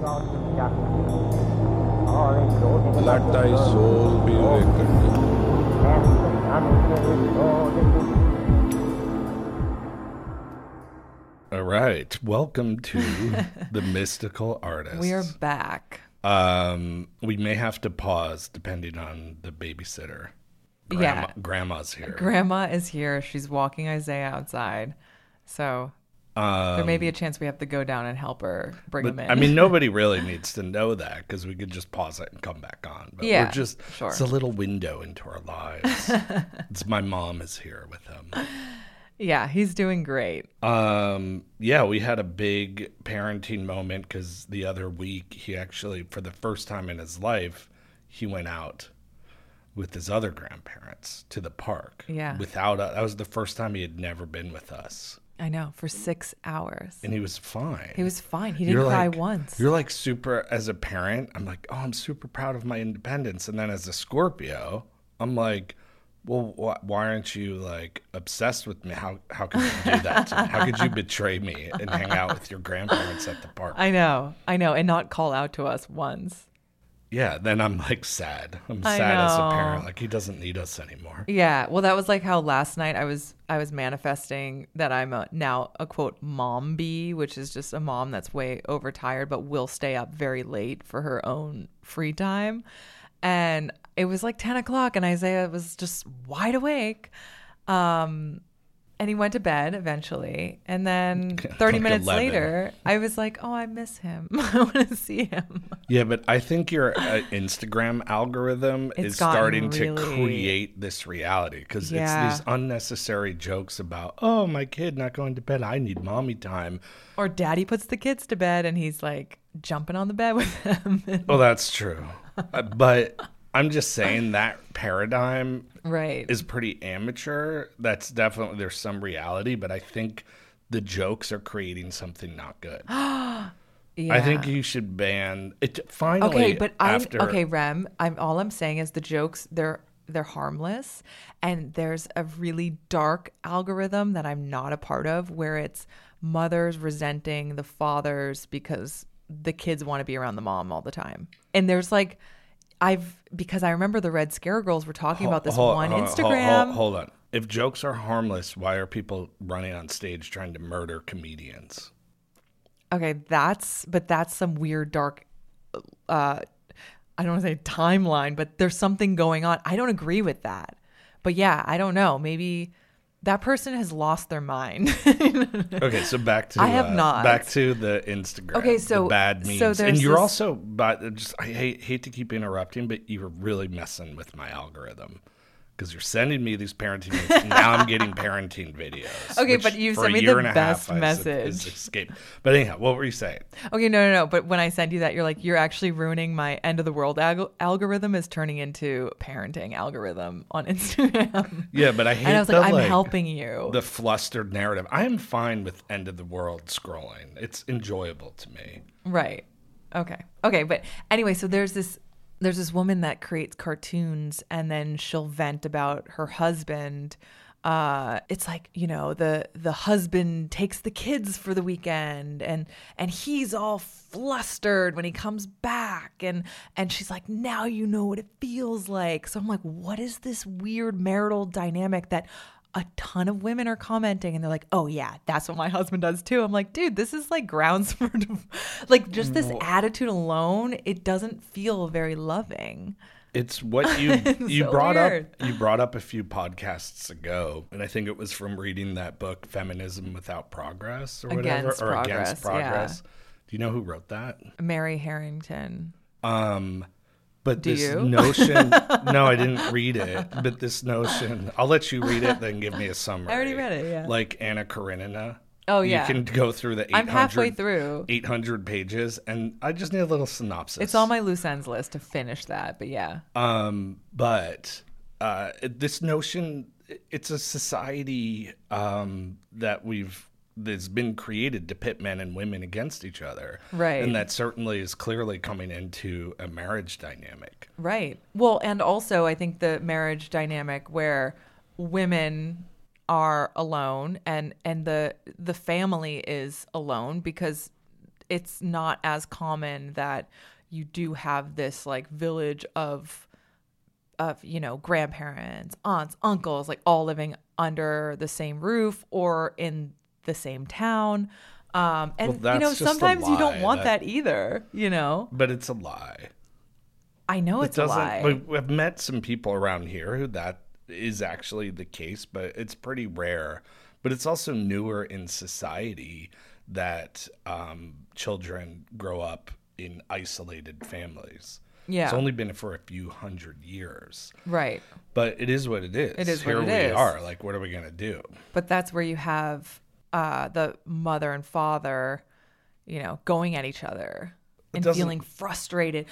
Let thy soul be awakened. All right. Welcome to The Mystical Artist. We are back. We may have to pause depending on the babysitter. Grandma's here. Grandma is here. She's walking Isaiah outside. So there may be a chance we have to go down and help her bring him in. I mean, nobody really needs to know that because we could just pause it and come back on. But yeah, we're just, sure. It's a little window into our lives. It's my mom is here with him. Yeah, he's doing great. Yeah, we had a big parenting moment because the other week he actually, for the first time in his life, he went out with his other grandparents to the park. Yeah. Without us. That was the first time he had never been with us. I know, for 6 hours. And he was fine. He was fine. He didn't cry once. You're like super, as a parent, I'm like, oh, I'm super proud of my independence. And then as a Scorpio, I'm like, well, why aren't you like obsessed with me? How could you do that to me? How could you betray me and hang out with your grandparents at the park? I know. And not call out to us once. Yeah, then I'm like sad. I'm sad as a parent. Like he doesn't need us anymore. Yeah, well, that was like how last night I was manifesting that I'm now a quote mom bee, which is just a mom that's way overtired but will stay up very late for her own free time. And it was like 10 o'clock, and Isaiah was just wide awake. And he went to bed eventually. And then 30 like minutes 11. Later, I was like, oh, I miss him. I want to see him. Yeah, but I think your Instagram algorithm is starting to create this reality because it's these unnecessary jokes about, oh, my kid not going to bed. I need mommy time. Or daddy puts the kids to bed and he's like jumping on the bed with them. Well, that's true. But I'm just saying that paradigm is pretty amateur. That's definitely, there's some reality, but I think the jokes are creating something not good. Yeah. I think you should ban it finally. Okay, but Rem, I'm saying is the jokes, they're harmless, and there's a really dark algorithm that I'm not a part of where it's mothers resenting the fathers because the kids want to be around the mom all the time. And there's like because I remember the Red Scare girls were talking about this on Instagram. Hold on. If jokes are harmless, why are people running on stage trying to murder comedians? Okay, that's some weird dark, I don't want to say timeline, but there's something going on. I don't agree with that. But yeah, I don't know. Maybe that person has lost their mind. Okay, so back to the Instagram. Okay, so the bad memes. So and you're also, but just I hate to keep interrupting, but you're really messing with my algorithm because you're sending me these parenting videos. Now I'm getting parenting videos. Okay, but you sent me the best message. But anyhow, what were you saying? Okay, no. But when I send you that, you're like, you're actually ruining my end of the world algorithm is turning into parenting algorithm on Instagram. Yeah, but I hate. And I was like, I'm helping you. The flustered narrative. I am fine with end of the world scrolling. It's enjoyable to me. Right. Okay. But anyway, so there's this woman that creates cartoons, and then she'll vent about her husband. It's like, you know, the husband takes the kids for the weekend, and he's all flustered when he comes back, and she's like, now you know what it feels like. So I'm like, what is this weird marital dynamic that a ton of women are commenting, and they're like, oh yeah, that's what my husband does too. I'm like, dude, this is like grounds for like just this attitude alone. It doesn't feel very loving. It's what you you brought up a few podcasts ago, and I think it was from reading that book Feminism Without Progress or whatever, Against Progress. Yeah. Do you know who wrote that? Mary Harrington. But do this you? Notion, no, I didn't read it, but this notion, I'll let you read it, then give me a summary. I already read it, yeah. Like Anna Karenina. Oh, yeah. You can go through the 800 pages, and I just need a little synopsis. It's on my loose ends list to finish that, but yeah. But this notion, it's a society that that's been created to pit men and women against each other. Right. And that certainly is clearly coming into a marriage dynamic. Right. Well, and also I think the marriage dynamic where women are alone and the family is alone because it's not as common that you do have this like village of, you know, grandparents, aunts, uncles, like all living under the same roof or in the same town. And, well, you know, sometimes you don't want that either, you know. But it's a lie. I know it's a lie. But I've met some people around here who that is actually the case, but it's pretty rare. But it's also newer in society that children grow up in isolated families. Yeah. It's only been for a few hundred years. Right. But it is what it is. It is what it is. Here we are. Like, what are we going to do? But that's where you have the mother and father, you know, going at each other and feeling frustrated.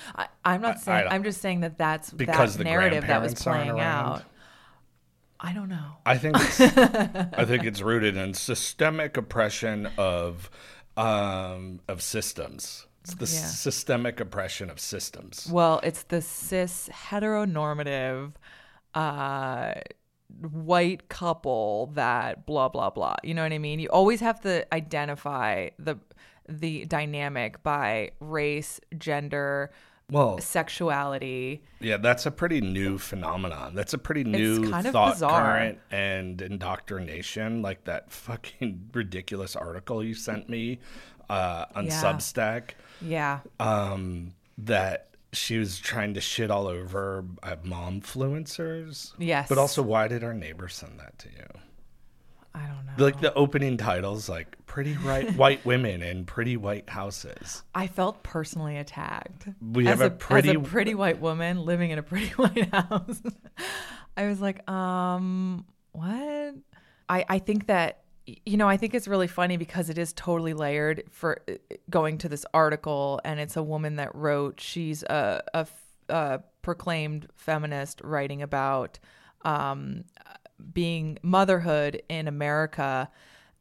I'm not saying, I'm just saying that that's that narrative that was playing out. I don't know. I think it's rooted in systemic oppression of systems. It's the systemic oppression of systems. Well, it's the cis heteronormative white couple that blah blah blah. You know what I mean? You always have to identify the dynamic by race, gender, sexuality. Yeah, that's a pretty new phenomenon. That's a pretty new thought current and indoctrination, like that fucking ridiculous article you sent me on Substack. Yeah. That she was trying to shit all over momfluencers. Yes. But also, why did our neighbor send that to you? I don't know. Like the opening titles, like pretty white women and pretty white houses. I felt personally attacked. We have as a pretty white woman living in a pretty white house. I was like, what? I think that, you know, I think it's really funny because it is totally layered for going to this article. And it's a woman that wrote, she's a proclaimed feminist writing about, being motherhood in America.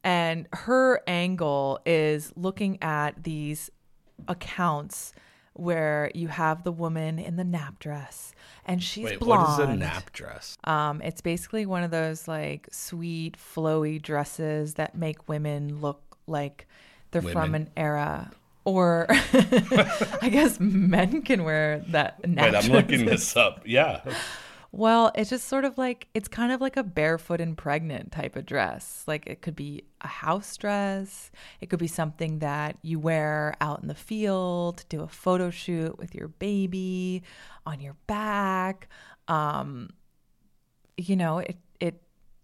And her angle is looking at these accounts where you have the woman in the nap dress and she's blonde. What is a nap dress? It's basically one of those like sweet, flowy dresses that make women look like they're from an era. Or I guess men can wear that nap dress. Wait, I'm looking this up. Yeah. Well, it's just sort of like, it's kind of like a barefoot and pregnant type of dress. Like it could be a house dress. It could be something that you wear out in the field to do a photo shoot with your baby on your back. You know,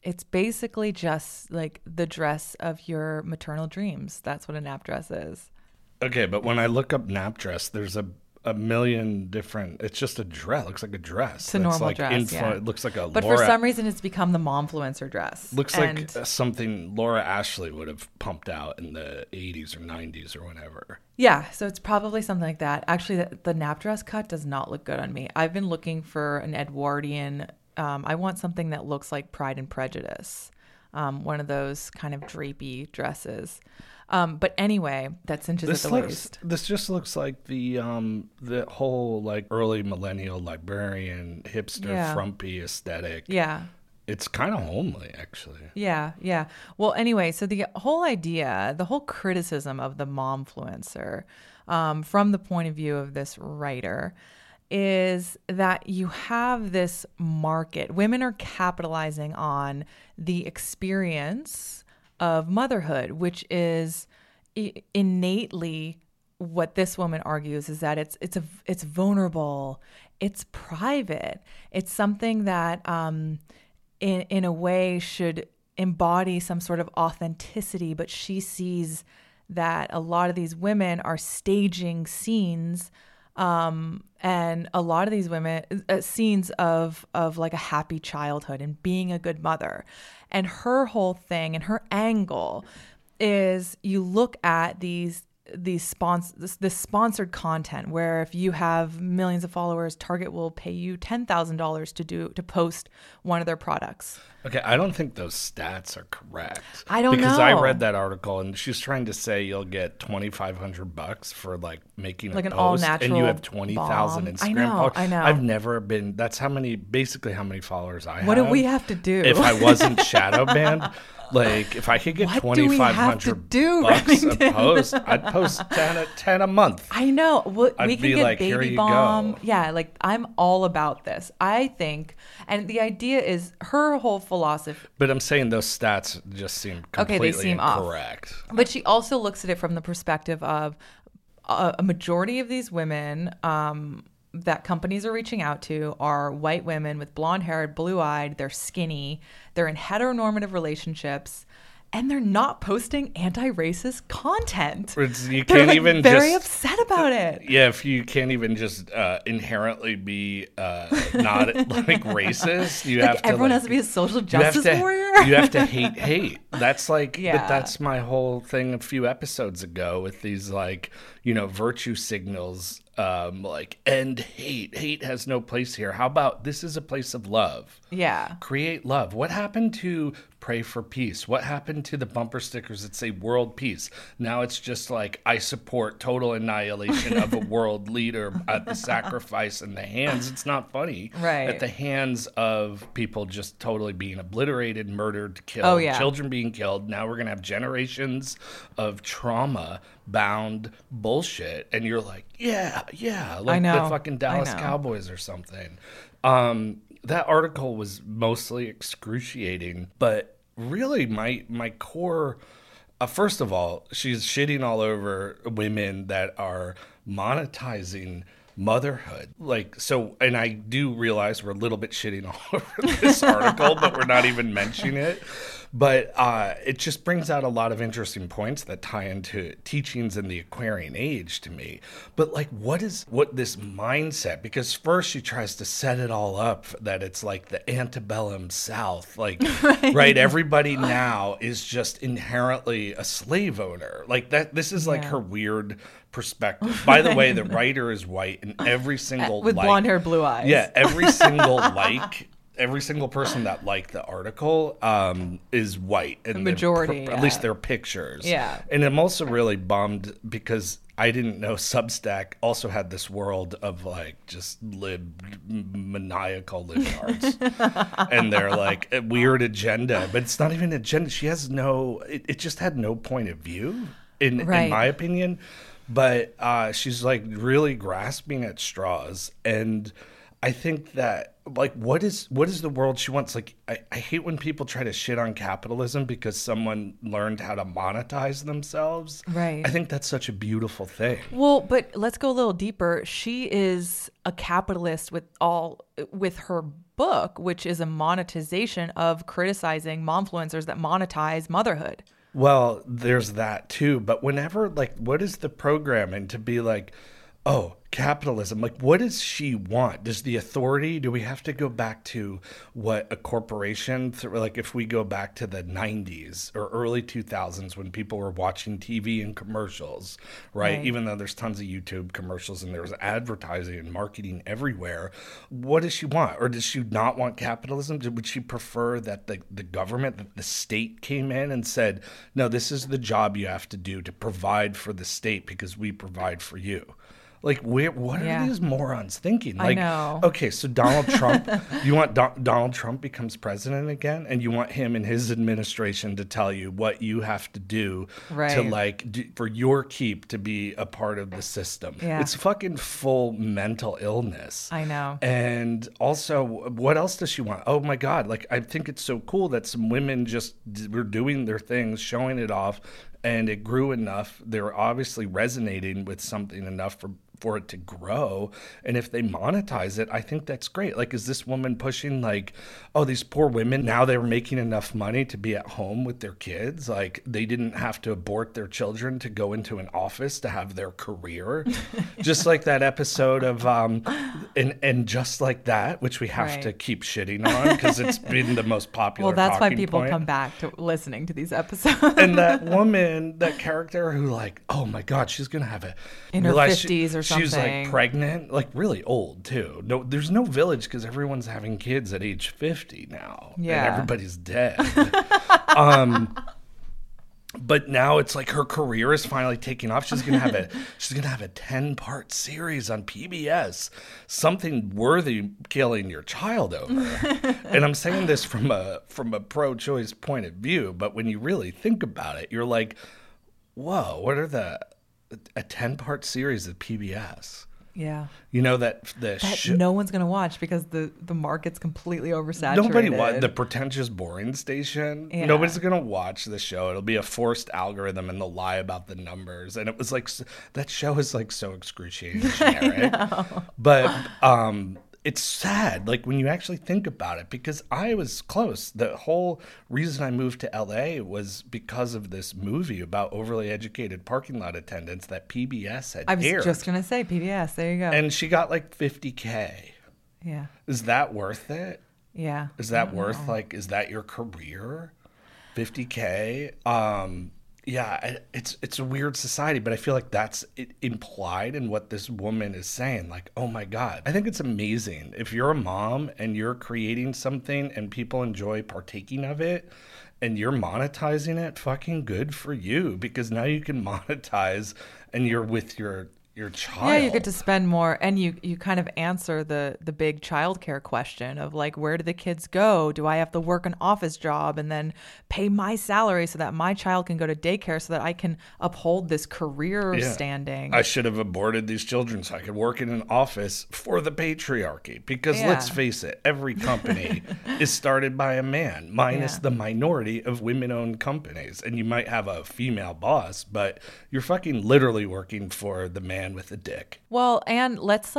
it's basically just like the dress of your maternal dreams. That's what a nap dress is. Okay, but when I look up nap dress, there's a million different. It's just a dress. It looks like a dress. It's a normal like dress. Yeah. It looks like a. But for some reason, it's become the momfluencer dress. Looks like something Laura Ashley would have pumped out in the 80s or 90s or whenever. Yeah, so it's probably something like that. Actually, the nap dress cut does not look good on me. I've been looking for an Edwardian. I want something that looks like Pride and Prejudice. One of those kind of drapey dresses. But anyway, that cinches at the waist. This just looks like the whole like early millennial librarian hipster frumpy aesthetic. Yeah. It's kind of homely, actually. Yeah, yeah. Well, anyway, so the whole idea, the whole criticism of the momfluencer from the point of view of this writer is that you have this market. Women are capitalizing on the experience of motherhood, which is innately what this woman argues is that it's vulnerable, it's private, it's something that in a way should embody some sort of authenticity. But she sees that a lot of these women are staging scenes. And a lot of these women, scenes of like a happy childhood and being a good mother. And her whole thing and her angle is you look at this sponsored content where if you have millions of followers, Target will pay you $10,000 to post one of their products. Okay, I don't think those stats are correct. I don't know. Because I read that article and she's trying to say you'll get $2,500 for like making a post all natural and you have 20,000 Instagram followers. I know. That's how many followers I have. What do we have to do? If I wasn't shadow banned. Like, if I could get $2,500 a post, I'd post 10 a month. I know. Well, we can get like, Baby Bomb. Yeah, like, I'm all about this. I think, and the idea is her whole philosophy. But I'm saying those stats just seem completely incorrect. Off. But she also looks at it from the perspective of a majority of these women that companies are reaching out to are white women with blonde hair, blue-eyed, they're skinny, they're in heteronormative relationships, and they're not posting anti-racist content. You can't like even very just, upset about it. Yeah, if you can't even just inherently be not like racist, you like have to. Everyone has to be a social justice warrior. You have to hate. That's like, yeah. But that's my whole thing a few episodes ago with these like, you know, virtue signals. Like end hate. Hate has no place here. How about this is a place of love? Yeah. Create love. What happened to pray for peace? What happened to the bumper stickers that say world peace? Now it's just like I support total annihilation of a world leader at the sacrifice and the hands. It's not funny. Right. At the hands of people just totally being obliterated, murdered, killed, children being killed. Now we're gonna have generations of trauma bound bullshit, and you're like, yeah, like the fucking Dallas Cowboys or something. That article was mostly excruciating, but really my core, first of all, she's shitting all over women that are monetizing motherhood. Like, so, and I do realize we're a little bit shitting all over this article, but we're not even mentioning it. But it just brings out a lot of interesting points that tie into teachings in the Aquarian Age to me. But like, what this mindset? Because first she tries to set it all up that it's like the antebellum South, like right? Everybody now is just inherently a slave owner. Like that. This is like her weird perspective. By the way, the writer is white, and every single with blonde hair, blue eyes. Yeah, every single every single person that liked the article is white. And the majority. At least their pictures. Yeah. And I'm also really bummed because I didn't know Substack also had this world of like just maniacal libtards. And they're like a weird agenda. But it's not even an agenda. She has it just had no point of view in my opinion. But she's like really grasping at straws. And I think that, like, what is the world she wants? Like, I hate when people try to shit on capitalism because someone learned how to monetize themselves. Right. I think that's such a beautiful thing. Well, but let's go a little deeper. She is a capitalist with her book, which is a monetization of criticizing momfluencers that monetize motherhood. Well, there's that too. But whenever, like, what is the programming to be like, oh, capitalism, like, what does she want? Does the authority, do we have to go back to what a corporation, like if we go back to the 90s or early 2000s when people were watching TV and commercials, right? Even though there's tons of YouTube commercials and there's advertising and marketing everywhere, what does she want? Or does she not want capitalism? Would she prefer that the government, that the state came in and said, no, this is the job you have to do to provide for the state because we provide for you? Like, what are these morons thinking? Like, I know. Okay, so Donald Trump, you want Donald Trump becomes president again, and you want him and his administration to tell you what you have to do to, like, for your keep to be a part of the system. Yeah. It's fucking full mental illness. I know. And also, what else does she want? Oh, my God. Like, I think it's so cool that some women just were doing their things, showing it off, and it grew enough. They're obviously resonating with something enough for it to grow, and if they monetize it, I think that's great. Like, is this woman pushing like, oh, these poor women, now they're making enough money to be at home with their kids, like they didn't have to abort their children to go into an office to have their career? Just like that episode of and Just Like That, which we have to keep shitting on because it's been the most popular. Well, that's why people come back to listening to these episodes. And that woman, that character who, like, oh my God, she's gonna have it in her 50s or something. She's like pregnant, like really old too. No, there's no village because everyone's having kids at age 50 now. Yeah. And everybody's dead. But now it's like her career is finally taking off. She's gonna have a 10-part series on PBS, something worthy killing your child over. And I'm saying this from a pro-choice point of view, but when you really think about it, you're like, whoa, what are a 10-part series of PBS? Yeah. You know, that no one's going to watch because the market's completely oversaturated. Nobody watched the pretentious boring station. Yeah. Nobody's going to watch the show. It'll be a forced algorithm and they'll lie about the numbers. And it was like, that show is like so excruciating. Generic. I know. But it's sad, like when you actually think about it, because I was close. The whole reason I moved to LA was because of this movie about overly educated parking lot attendants that PBS had aired. I was just going to say PBS. There you go. And she got like $50K. Yeah. Is that worth it? Yeah. Is that worth is that your career? $50K? Yeah, it's a weird society, but I feel like that's implied in what this woman is saying. Like, oh my God. I think it's amazing. If you're a mom and you're creating something and people enjoy partaking of it and you're monetizing it, fucking good for you, because now you can monetize and you're with your child. Yeah, you get to spend more, and you kind of answer the big childcare question of like, where do the kids go? Do I have to work an office job and then pay my salary so that my child can go to daycare so that I can uphold this career standing? I should have aborted these children so I could work in an office for the patriarchy, because let's face it, every company is started by a man, minus the minority of women-owned companies. And you might have a female boss, but you're fucking literally working for the man with a dick. Well, and let's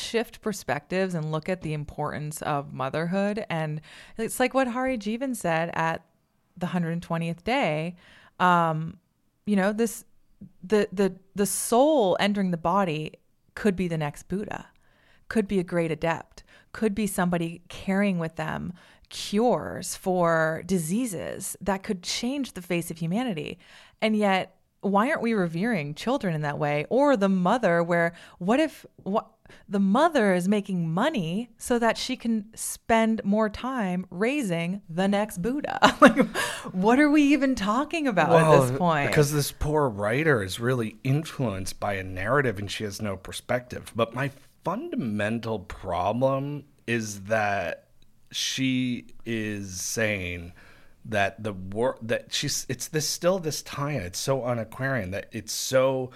shift perspectives and look at the importance of motherhood. And it's like what Hari Jeevan said at the 120th day. This the soul entering the body could be the next Buddha, could be a great adept, could be somebody carrying with them cures for diseases that could change the face of humanity. And yet, why aren't we revering children in that way? Or the mother, where what if the mother is making money so that she can spend more time raising the next Buddha? Like, what are we even talking about at this point? Because this poor writer is really influenced by a narrative and she has no perspective. But my fundamental problem is that she is saying that the war that she's it's this still this tie-in. It's so un-Aquarian that it's so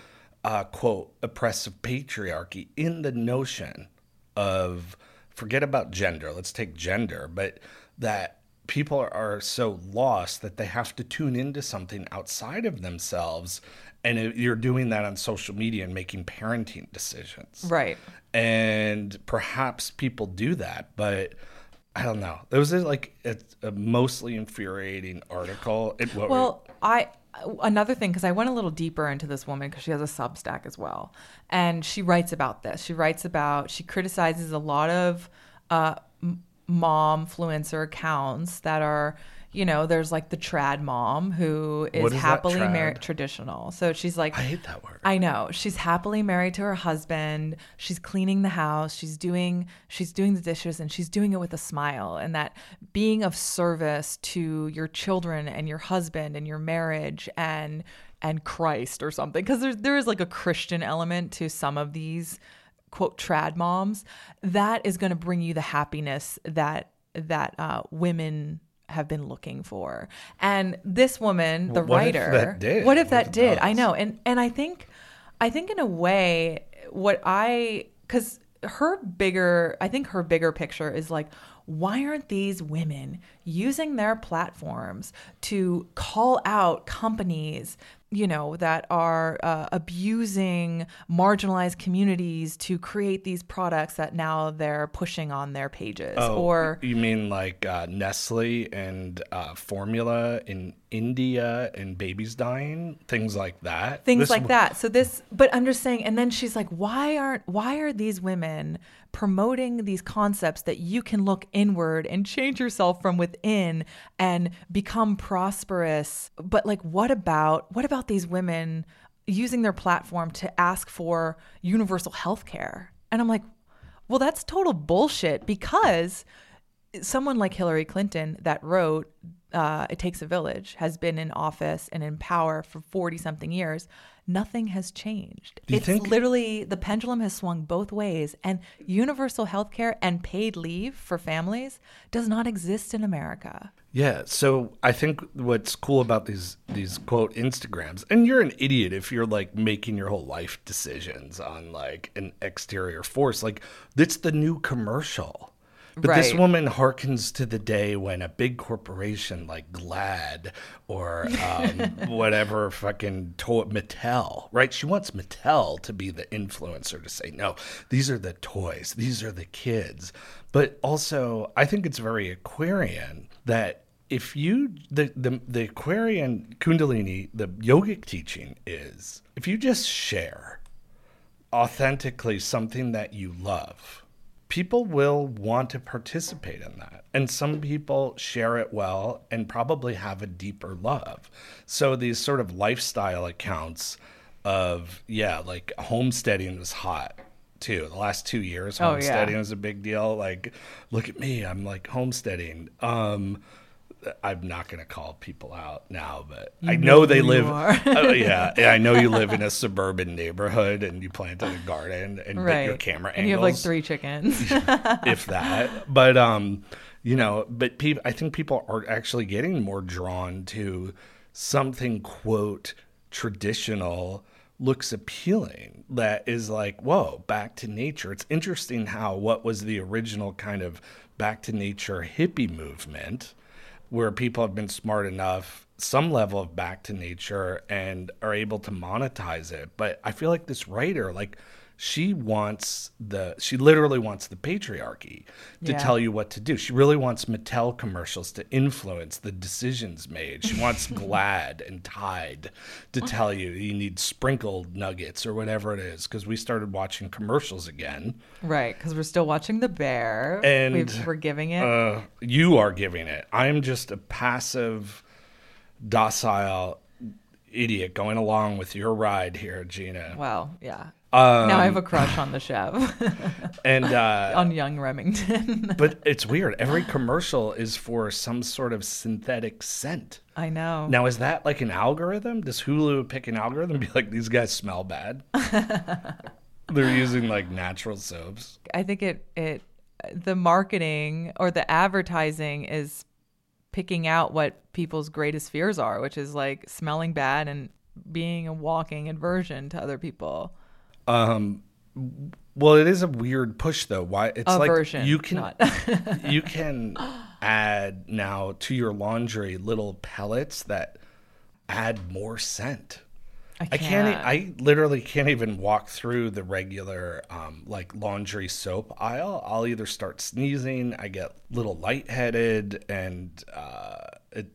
quote oppressive patriarchy in the notion of, forget about gender, let's take gender, but that people are so lost that they have to tune into something outside of themselves. And you're doing that on social media and making parenting decisions, right? And perhaps people do that, but I don't know. It was like a mostly infuriating article. Another thing, because I went a little deeper into this woman because she has a Substack as well. And she writes about this. She criticizes a lot of mom-fluencer accounts that are, there's like the trad mom who is happily married, traditional. So she's like, I hate that word. I know. She's happily married to her husband. She's cleaning the house. She's doing the dishes, and she's doing it with a smile. And that being of service to your children and your husband and your marriage and Christ or something. Because there is like a Christian element to some of these quote trad moms that is going to bring you the happiness that women have been looking for. And this woman, the writer, what if that did? I know. And I think in a way because her bigger picture is like, why aren't these women using their platforms to call out companies, that are abusing marginalized communities to create these products that now they're pushing on their pages? Or you mean like Nestle and formula in India and babies dying, things like that? So this, but I'm just saying, and then she's like, why are these women promoting these concepts that you can look inward and change yourself from within and become prosperous? But like, what about these women using their platform to ask for universal health care? And I'm like, well, that's total bullshit, because someone like Hillary Clinton that wrote It Takes a Village has been in office and in power for 40-something years. Nothing has changed. It's literally the pendulum has swung both ways, and universal health care and paid leave for families does not exist in America. Yeah, so I think what's cool about these quote Instagrams, and you're an idiot if you're like making your whole life decisions on like an exterior force. Like, that's the new commercial. But right. This woman harkens to the day when a big corporation like Glad or whatever fucking Mattel, right? She wants Mattel to be the influencer to say, no, these are the toys. These are the kids. But also, I think it's very Aquarian that if you, the Aquarian Kundalini, the yogic teaching is, if you just share authentically something that you love, people will want to participate in that. And some people share it well and probably have a deeper love. So these sort of lifestyle accounts of, yeah, like homesteading was hot too. The last 2 years, homesteading was a big deal. Like, look at me, I'm like homesteading. I'm not going to call people out now, but I know they live. I know you live in a suburban neighborhood and you planted a garden and your camera angles. And you have like 3 chickens. If that. But, you know, but I think people are actually getting more drawn to something, quote, traditional looks appealing that is like, whoa, back to nature. It's interesting how what was the original kind of back to nature hippie movement, where people have been smart enough, some level of back to nature, and are able to monetize it. But I feel like this writer, like she literally wants the patriarchy to tell you what to do. She really wants Mattel commercials to influence the decisions made. She wants Glad and Tide to tell you need sprinkled nuggets or whatever it is, because we started watching commercials again. Right, because we're still watching The Bear. And we're giving it. You are giving it. I'm just a passive, docile idiot going along with your ride here, Jeana. Well, yeah. Now I have a crush on the chef and on young Remington. But it's weird. Every commercial is for some sort of synthetic scent. I know. Now, is that like an algorithm? Does Hulu pick an algorithm and be like, these guys smell bad? They're using like natural soaps. I think the marketing or the advertising is picking out what people's greatest fears are, which is like smelling bad and being a walking aversion to other people. Well, it is a weird push though. Why it's aversion, like you can add now to your laundry little pellets that add more scent. I literally can't even walk through the regular like laundry soap aisle. I'll either start sneezing, I get a little lightheaded, and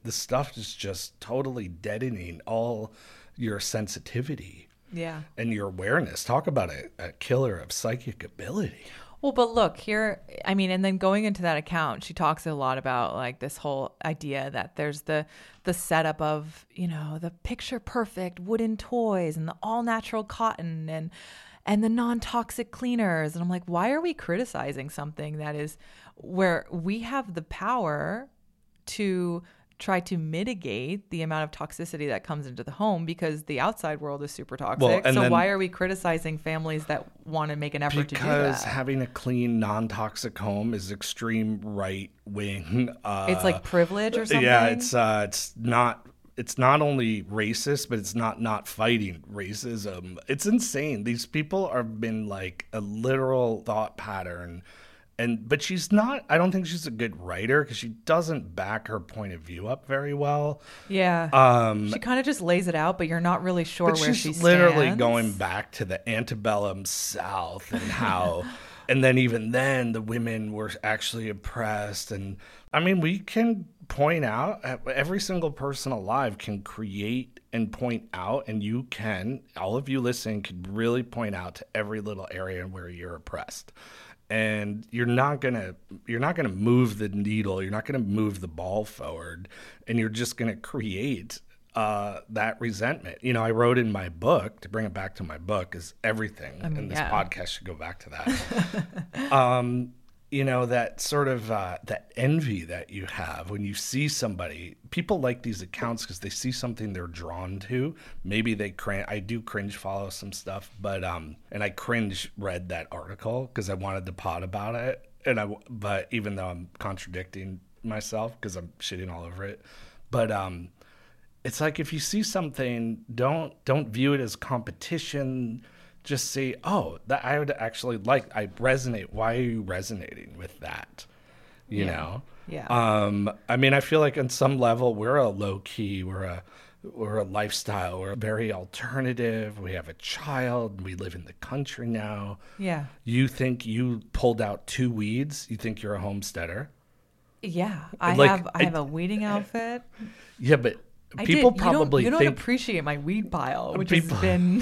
the stuff is just totally deadening all your sensitivity. Yeah. And your awareness. Talk about a killer of psychic ability. Well, but look here, I mean, and then going into that account, she talks a lot about like this whole idea that there's the setup of, you know, the picture perfect wooden toys and the all natural cotton and the non-toxic cleaners. And I'm like, why are we criticizing something that is where we have the power to try to mitigate the amount of toxicity that comes into the home, because the outside world is super toxic. Well, so why are we criticizing families that want to make an effort to do that? Because having a clean, non-toxic home is extreme right wing. It's like privilege or something. Yeah, it's not only racist, but it's not fighting racism. It's insane. These people have been like a literal thought pattern. But she's not, I don't think she's a good writer, because she doesn't back her point of view up very well. Yeah. She kind of just lays it out, but you're not really sure where she stands. She's literally going back to the antebellum South and how, and then even then the women were actually oppressed. And I mean, we can point out, every single person alive can create and point out, and you can, all of you listening can really point out to every little area where you're oppressed. And you're not gonna move the needle. You're not gonna move the ball forward, and you're just gonna create that resentment. You know, I wrote in my book, to bring it back to my book, is everything in this podcast should go back to that. you know, that sort of that envy that you have when you see somebody. People like these accounts because they see something they're drawn to. Maybe they cringe. I do cringe follow some stuff, but and I cringe read that article because I wanted to pod about it, but even though I'm contradicting myself because I'm shitting all over it, but it's like if you see something, don't view it as competition. Just see, oh, that I would actually like, I resonate. Why are you resonating with that? You know? Yeah. I mean, I feel like on some level we're a low key, we're a lifestyle, we're very alternative. We have a child, we live in the country now. Yeah. You think you pulled out 2 weeds, you think you're a homesteeder. Yeah. I have a weeding outfit. Yeah, but people probably you don't appreciate my weed pile, which has been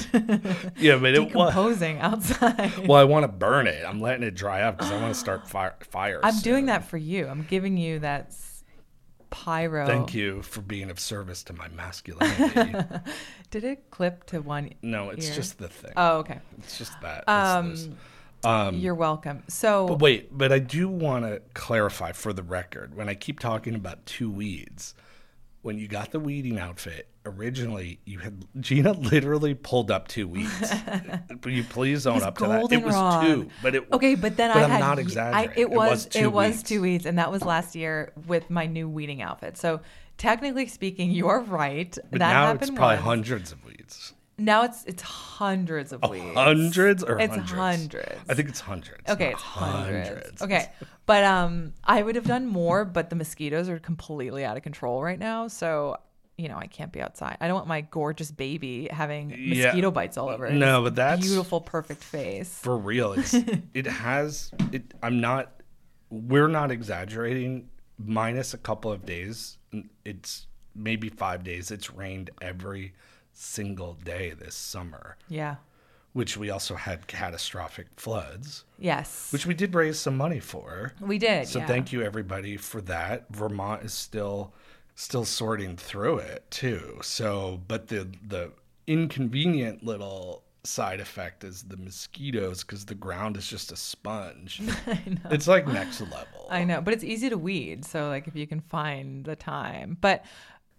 decomposing outside. Well, I want to burn it. I'm letting it dry up because I want to start fire. I'm doing that for you. I'm giving you that pyro. Thank you for being of service to my masculinity. Did it clip to one? No, it's ear? Just the thing. Oh, okay. It's just that. You're welcome. So, but I do want to clarify for the record when I keep talking about 2 weeds. When you got the weeding outfit, originally you had Jeana literally pulled up 2 weeds. Will you please own up to that? It was wrong. 2, but it okay. But then but I'm not exaggerating. It was 2 weeds, and that was last year with my new weeding outfit. So technically speaking, you're right. But that now happened. It's probably hundreds of weeds. Now it's hundreds of weeds. Hundreds or it's hundreds? I think it's hundreds. Okay, it's hundreds. Okay, but I would have done more, but the mosquitoes are completely out of control right now. So, you know, I can't be outside. I don't want my gorgeous baby having mosquito bites all over it. No, but that's beautiful, perfect face. For real, we're not exaggerating. Minus a couple of days, it's maybe 5 days. It's rained every single day this summer. Yeah. Which we also had catastrophic floods. Yes. Which we did raise some money for. We did. So thank you everybody for that. Vermont is still sorting through it too. So, but the inconvenient little side effect is the mosquitoes because the ground is just a sponge. I know. It's like next level. I know, but it's easy to weed. So like if you can find the time. But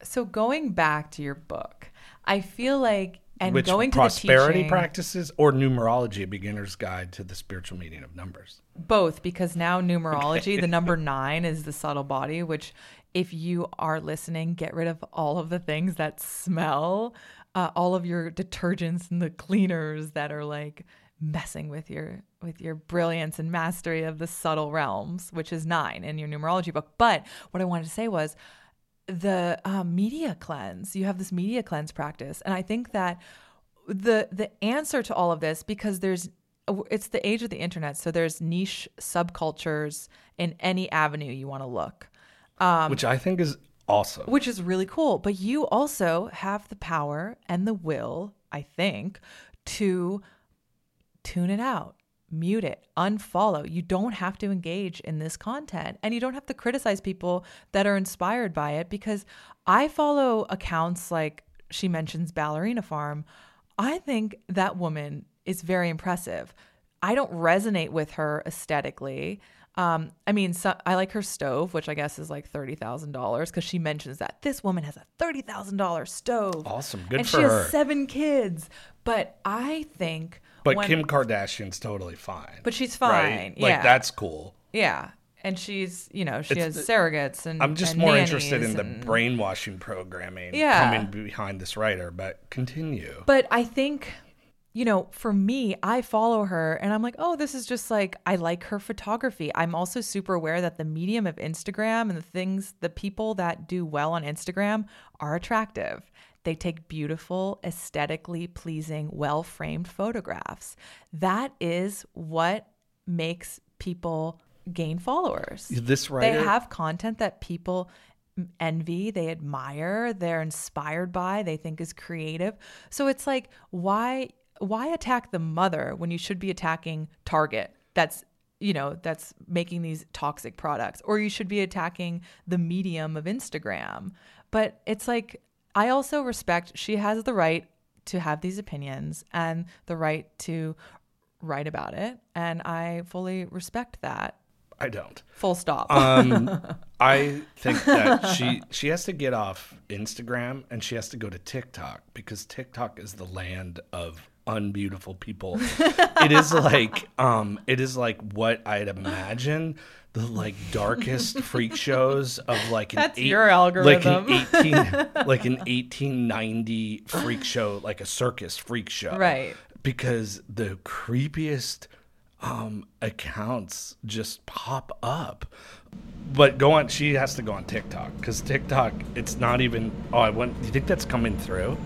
so going back to your book, I feel like, and which going to the teaching. Prosperity practices or numerology, a beginner's guide to the spiritual meaning of numbers? Both, because now numerology, the number 9 is the subtle body, which if you are listening, get rid of all of the things that smell, all of your detergents and the cleaners that are like messing with your brilliance and mastery of the subtle realms, which is 9 in your numerology book. But what I wanted to say was, the media cleanse. You have this media cleanse practice. And I think that the answer to all of this, because it's the age of the internet. So there's niche subcultures in any avenue you want to look. Which I think is awesome. Which is really cool. But you also have the power and the will, I think, to tune it out. Mute it, unfollow. You don't have to engage in this content and you don't have to criticize people that are inspired by it, because I follow accounts like she mentions Ballerina Farm. I think that woman is very impressive. I don't resonate with her aesthetically. I mean, I like her stove, which I guess is like $30,000, because she mentions that this woman has a $30,000 stove. Awesome. Good for her. And she has 7 kids. But I think... But Kim Kardashian's totally fine. But she's fine. Right? Yeah. Like, that's cool. Yeah. And she's, you know, she has surrogates and I'm just more interested in the brainwashing programming coming behind this writer, but continue. But I think, you know, for me, I follow her and I'm like, oh, this is just like, I like her photography. I'm also super aware that the medium of Instagram and the people that do well on Instagram are attractive. They take beautiful, aesthetically pleasing, well-framed photographs. That is what makes people gain followers. This writer, they have content that people envy, they admire, they're inspired by, they think is creative. So it's like, why attack the mother when you should be attacking Target? That's making these toxic products, or you should be attacking the medium of Instagram. But it's like, I also respect she has the right to have these opinions and the right to write about it. And I fully respect that. I don't. Full stop. I think that she has to get off Instagram and she has to go to TikTok, because TikTok is the land of unbeautiful people. It is like what I'd imagine the like darkest freak shows of like an 1890 freak show, like a circus freak show, right? Because the creepiest accounts just pop up. But she has to go on TikTok, because TikTok, it's not even. Oh, do you think that's coming through?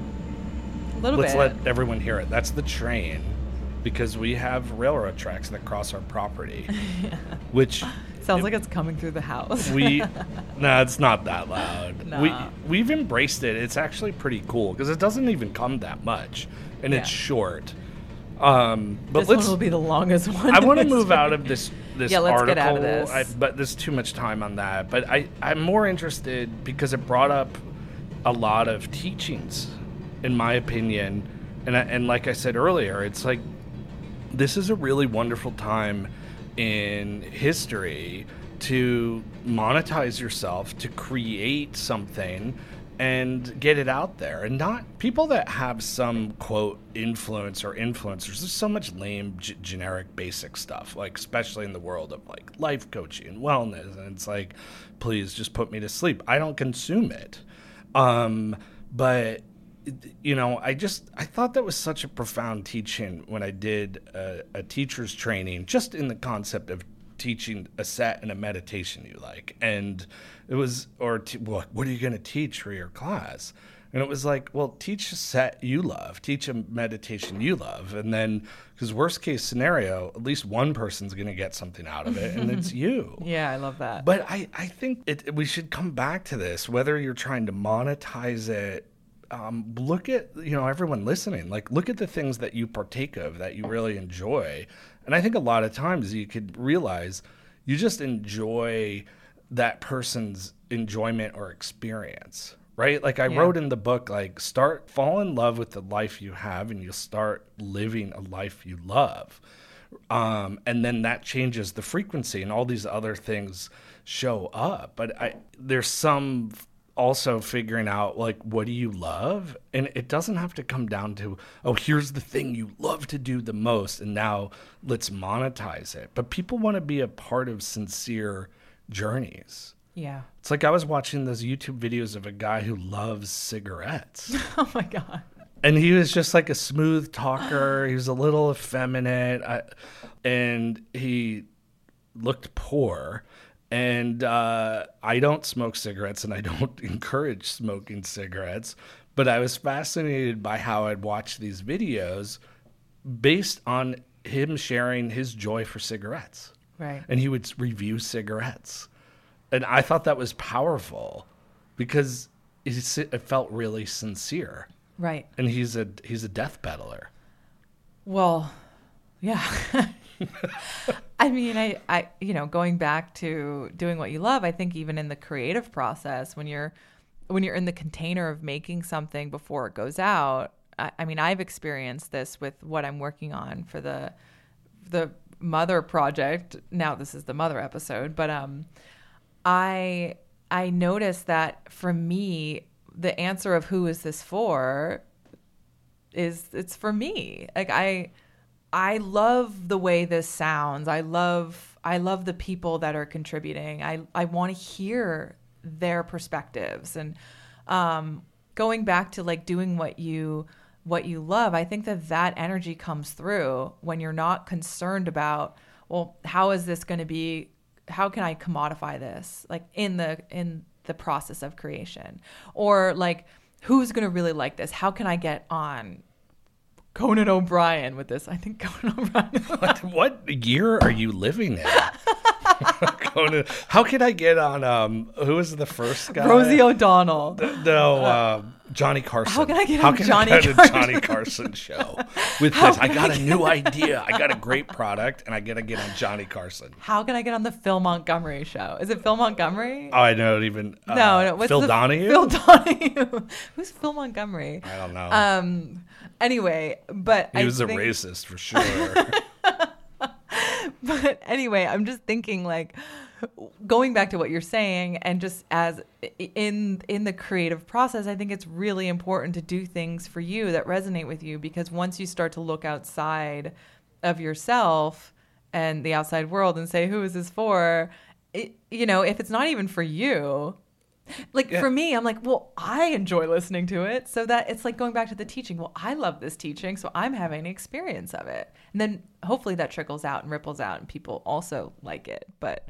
Let's let everyone hear it. That's the train, because we have railroad tracks that cross our property. Yeah. Which sounds like it's coming through the house. No, it's not that loud. Nah. We've embraced it. It's actually pretty cool, because it doesn't even come that much, and it's short. But this one will be the longest one. I want to move out of this article. Get out of this. But there's too much time on that. But I'm more interested because it brought up a lot of teachings, in my opinion. And like I said earlier, it's like this is a really wonderful time in history to monetize yourself, to create something and get it out there. And not people that have some quote influence or influencers. There's so much lame generic basic stuff, like especially in the world of like life coaching and wellness, and it's like, please just put me to sleep. I don't consume it. But you know, I thought that was such a profound teaching when I did a teacher's training, just in the concept of teaching a set and a meditation you like. And it was, what are you going to teach for your class? And it was like, well, teach a set you love, teach a meditation you love. And then, because worst case scenario, at least one person's going to get something out of it, and it's you. Yeah, I love that. But I think we should come back to this, whether you're trying to monetize it. Look at, everyone listening, like look at the things that you partake of that you really enjoy. And I think a lot of times you could realize you just enjoy that person's enjoyment or experience, right? Like I wrote in the book, like fall in love with the life you have, and you'll start living a life you love. And then that changes the frequency and all these other things show up. But there's some also figuring out, like, what do you love? And it doesn't have to come down to, oh, here's the thing you love to do the most, and now let's monetize it. But people want to be a part of sincere journeys. Yeah. It's like I was watching those YouTube videos of a guy who loves cigarettes. Oh, my God. And he was just like a smooth talker. He was a little effeminate. And he looked poor. And I don't smoke cigarettes, and I don't encourage smoking cigarettes, but I was fascinated by how I'd watch these videos based on him sharing his joy for cigarettes. Right. And he would review cigarettes. And I thought that was powerful because it felt really sincere. Right. And he's a death peddler. Well, yeah. I mean, I going back to doing what you love, I think even in the creative process, when you're in the container of making something before it goes out, I mean, I've experienced this with what I'm working on for the Mother project. Now this is the Mother episode, but I noticed that for me, the answer of who is this for it's for me. Like I love the way this sounds. I love the people that are contributing. I want to hear their perspectives. And going back to like doing what you love, I think that energy comes through when you're not concerned about, well, how is this going to be? How can I commodify this? Like in the process of creation, or like who's going to really like this? How can I get on Conan O'Brien with this? I think Conan O'Brien. What year are you living in? Conan. How can I get on? Who was the first guy? Rosie O'Donnell. Johnny Carson. How can I get on Johnny Carson show with this? I got a new idea. I got a great product, and I gotta get on Johnny Carson. How can I get on the Phil Montgomery show? Is it Phil Montgomery? Oh, I don't even. No. What's Donahue. Phil Donahue. Who's Phil Montgomery? I don't know. Anyway, but he was a racist for sure. But anyway, I'm just thinking, like, going back to what you're saying, and just as in the creative process, I think it's really important to do things for you that resonate with you, because once you start to look outside of yourself and the outside world and say, who is this for? It, you know, if it's not even for you, like, yeah. For me, I'm like, well, I enjoy listening to it. So that it's like going back to the teaching. Well, I love this teaching, so I'm having an experience of it. And then hopefully that trickles out and ripples out and people also like it. But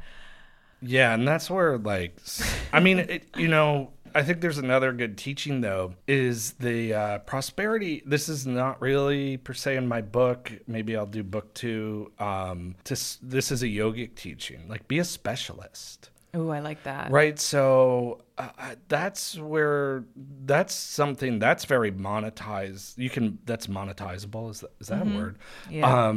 yeah, and that's where, like, I mean, you know, I think there's another good teaching, though, is the prosperity. This is not really per se in my book. Maybe I'll do book 2. This is a yogic teaching, like, be a specialist. Oh, I like that. Right. So that's something that's very monetized. You can, that's monetizable. Is that mm-hmm. a word? Yeah.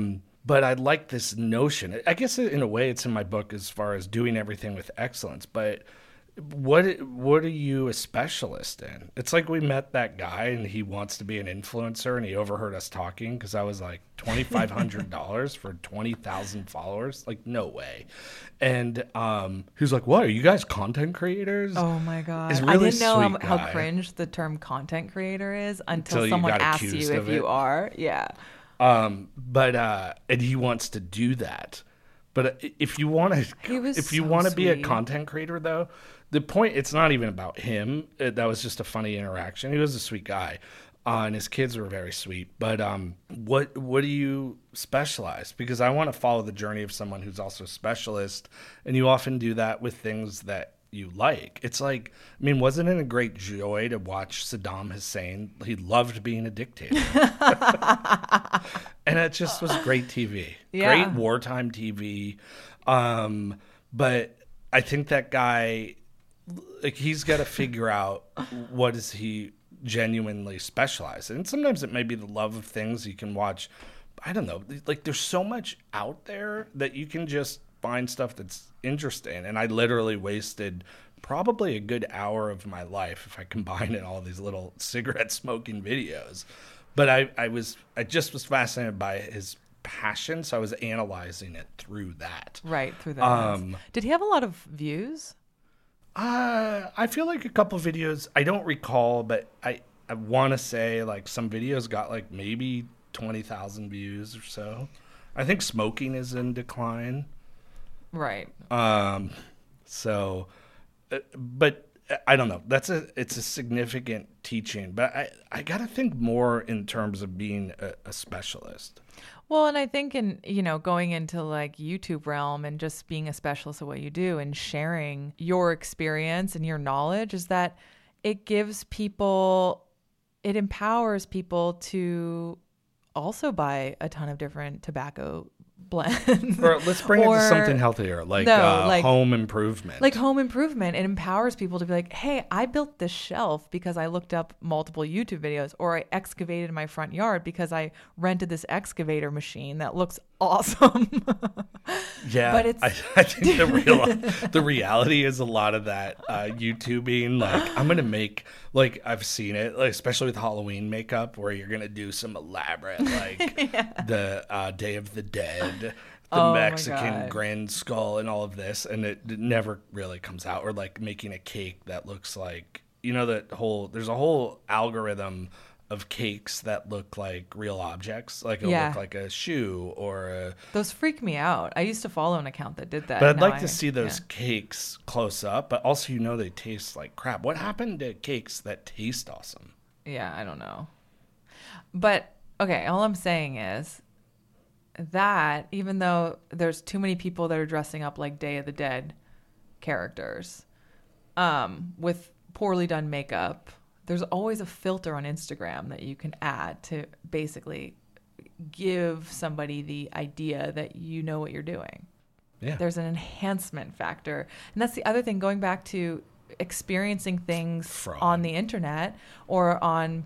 But I like this notion. I guess in a way it's in my book as far as doing everything with excellence. But what are you a specialist in? It's like we met that guy and he wants to be an influencer and he overheard us talking because I was like $2,500 for 20,000 followers. Like, no way. And he's like, what, are you guys content creators? Oh my God. Really, I didn't know how cringe the term content creator is until someone asks you if you are. Yeah. And he wants to do that. But if you want to be a content creator, though, the point, it's not even about him. That was just a funny interaction. He was a sweet guy, and his kids were very sweet. But what do you specialize? Because I want to follow the journey of someone who's also a specialist, and you often do that with things that you like. It's like, I mean, wasn't it a great joy to watch Saddam Hussein? He loved being a dictator. And it just was great TV. Yeah. Great wartime TV. But I think that guy, like, he's got to figure out what is he genuinely specialized in. And sometimes it may be the love of things you can watch. I don't know. Like, there's so much out there that you can just find stuff that's interesting. And I literally wasted probably a good hour of my life if I combine in all these little cigarette smoking videos. But I just was fascinated by his passion, so I was analyzing it through that. Right, through that. Did he have a lot of views? I feel like a couple videos, I don't recall, but I want to say like some videos got like maybe 20,000 views or so. I think smoking is in decline. Right. So, but I don't know. It's a significant teaching, but I got to think more in terms of being a specialist. Well, and I think going into like YouTube realm and just being a specialist of what you do and sharing your experience and your knowledge is that it gives people, it empowers people to also buy a ton of different tobacco blends. Or let's bring it to something healthier, like home improvement. Like home improvement, it empowers people to be like, hey, I built this shelf because I looked up multiple YouTube videos, or I excavated my front yard because I rented this excavator machine that looks awesome. Yeah, but it's... I think the reality is a lot of that YouTubing. Like, I'm gonna make, like, I've seen it, like, especially with Halloween makeup, where you're gonna do some elaborate, like, yeah. the Day of the Dead, the Mexican grand skull, and all of this, and it never really comes out. Or like making a cake that looks like, you know, there's a whole algorithm of cakes that look like real objects. Like it'll look like a shoe or a... Those freak me out. I used to follow an account that did that. But I'd like to see those cakes close up, but also, you know, they taste like crap. What happened to cakes that taste awesome? Yeah, I don't know. But, okay, all I'm saying is that even though there's too many people that are dressing up like Day of the Dead characters with poorly done makeup... There's always a filter on Instagram that you can add to basically give somebody the idea that you know what you're doing. Yeah. There's an enhancement factor. And that's the other thing, going back to experiencing things on the internet or on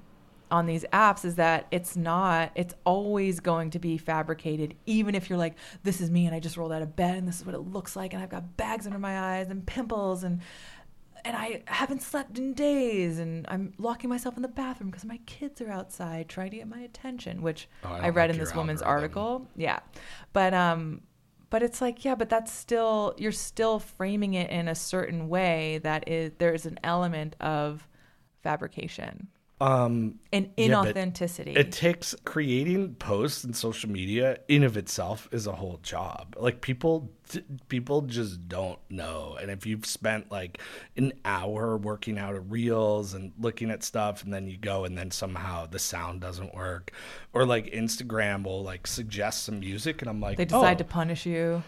these apps, is that it's always going to be fabricated. Even if you're like, this is me and I just rolled out of bed and this is what it looks like and I've got bags under my eyes and pimples and I haven't slept in days, and I'm locking myself in the bathroom because my kids are outside trying to get my attention, which I read in this woman's article. Yeah. But But it's like, yeah, but that's still, you're still framing it in a certain way that is, there is an element of fabrication and inauthenticity. Yeah, it takes, creating posts and social media in of itself is a whole job. Like people just don't know. And if you've spent like an hour working out of reels and looking at stuff, and then you go and then somehow the sound doesn't work, or like Instagram will like suggest some music and I'm like, they decide to punish you.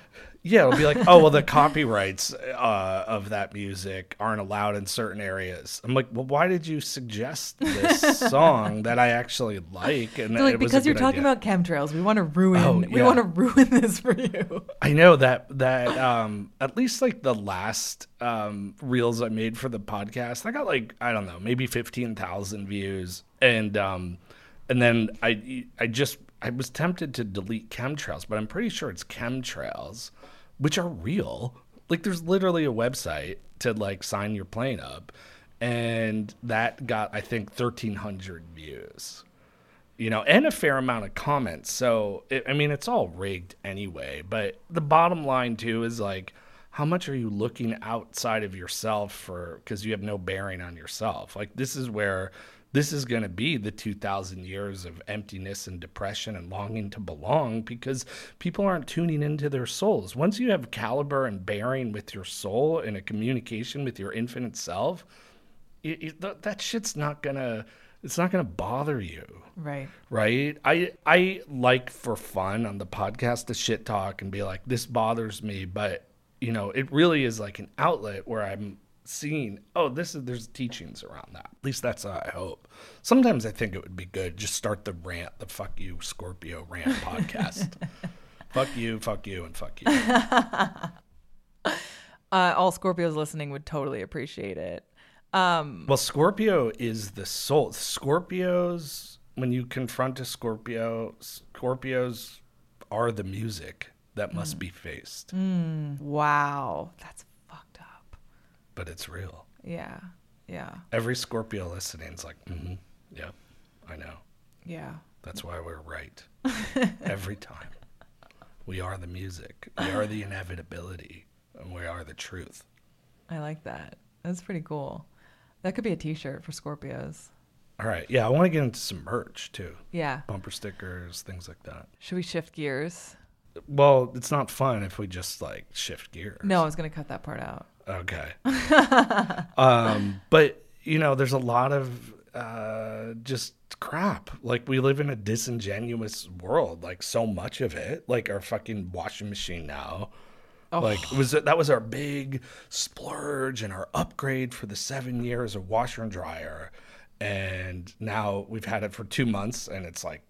Yeah, it'll be like, oh, well, the copyrights of that music aren't allowed in certain areas. I'm like, well, why did you suggest this song that I actually like? And like, because you're talking about chemtrails, we want to ruin, we want to ruin this for you. I know that at least like the last reels I made for the podcast, I got like, I don't know, maybe 15,000 views, and then I was tempted to delete chemtrails, but I'm pretty sure it's chemtrails, which are real. Like there's literally a website to like sign your plane up, and that got, I think, 1,300 views, you know, and a fair amount of comments. So, it's all rigged anyway, but the bottom line too is like, how much are you looking outside of yourself for, because you have no bearing on yourself. Like this is going to be the 2,000 years of emptiness and depression and longing to belong, because people aren't tuning into their souls. Once you have caliber and bearing with your soul and a communication with your infinite self, that shit's not going to, it's not going to bother you. Right. Right. I like for fun on the podcast to shit talk and be like, this bothers me. But, you know, it really is like an outlet where I'm seeing, there's teachings around that. At least that's how I hope. Sometimes I think it would be good. Just start the rant, the fuck you Scorpio rant podcast. Fuck you, and fuck you. All Scorpios listening would totally appreciate it. Well, Scorpio is the soul. Scorpios, when you confront a Scorpio, Scorpios are the music that must be faced. Wow. That's fucked up. But it's real. Yeah. Yeah. Every Scorpio listening is like, mm-hmm. Yeah, I know. Yeah. That's why we're right. Every time. We are the music. We are the inevitability. And we are the truth. I like that. That's pretty cool. That could be a t-shirt for Scorpios. All right. Yeah, I want to get into some merch too. Yeah. Bumper stickers, things like that. Should we shift gears? Well, it's not fun if we just like shift gears. No, I was going to cut that part out. Okay. But, you know, there's a lot of just crap. Like we live in a disingenuous world, like so much of it, like our fucking washing machine now. Oh. Like that was our big splurge and our upgrade for the 7 years of washer and dryer. And now we've had it for 2 months and it's like,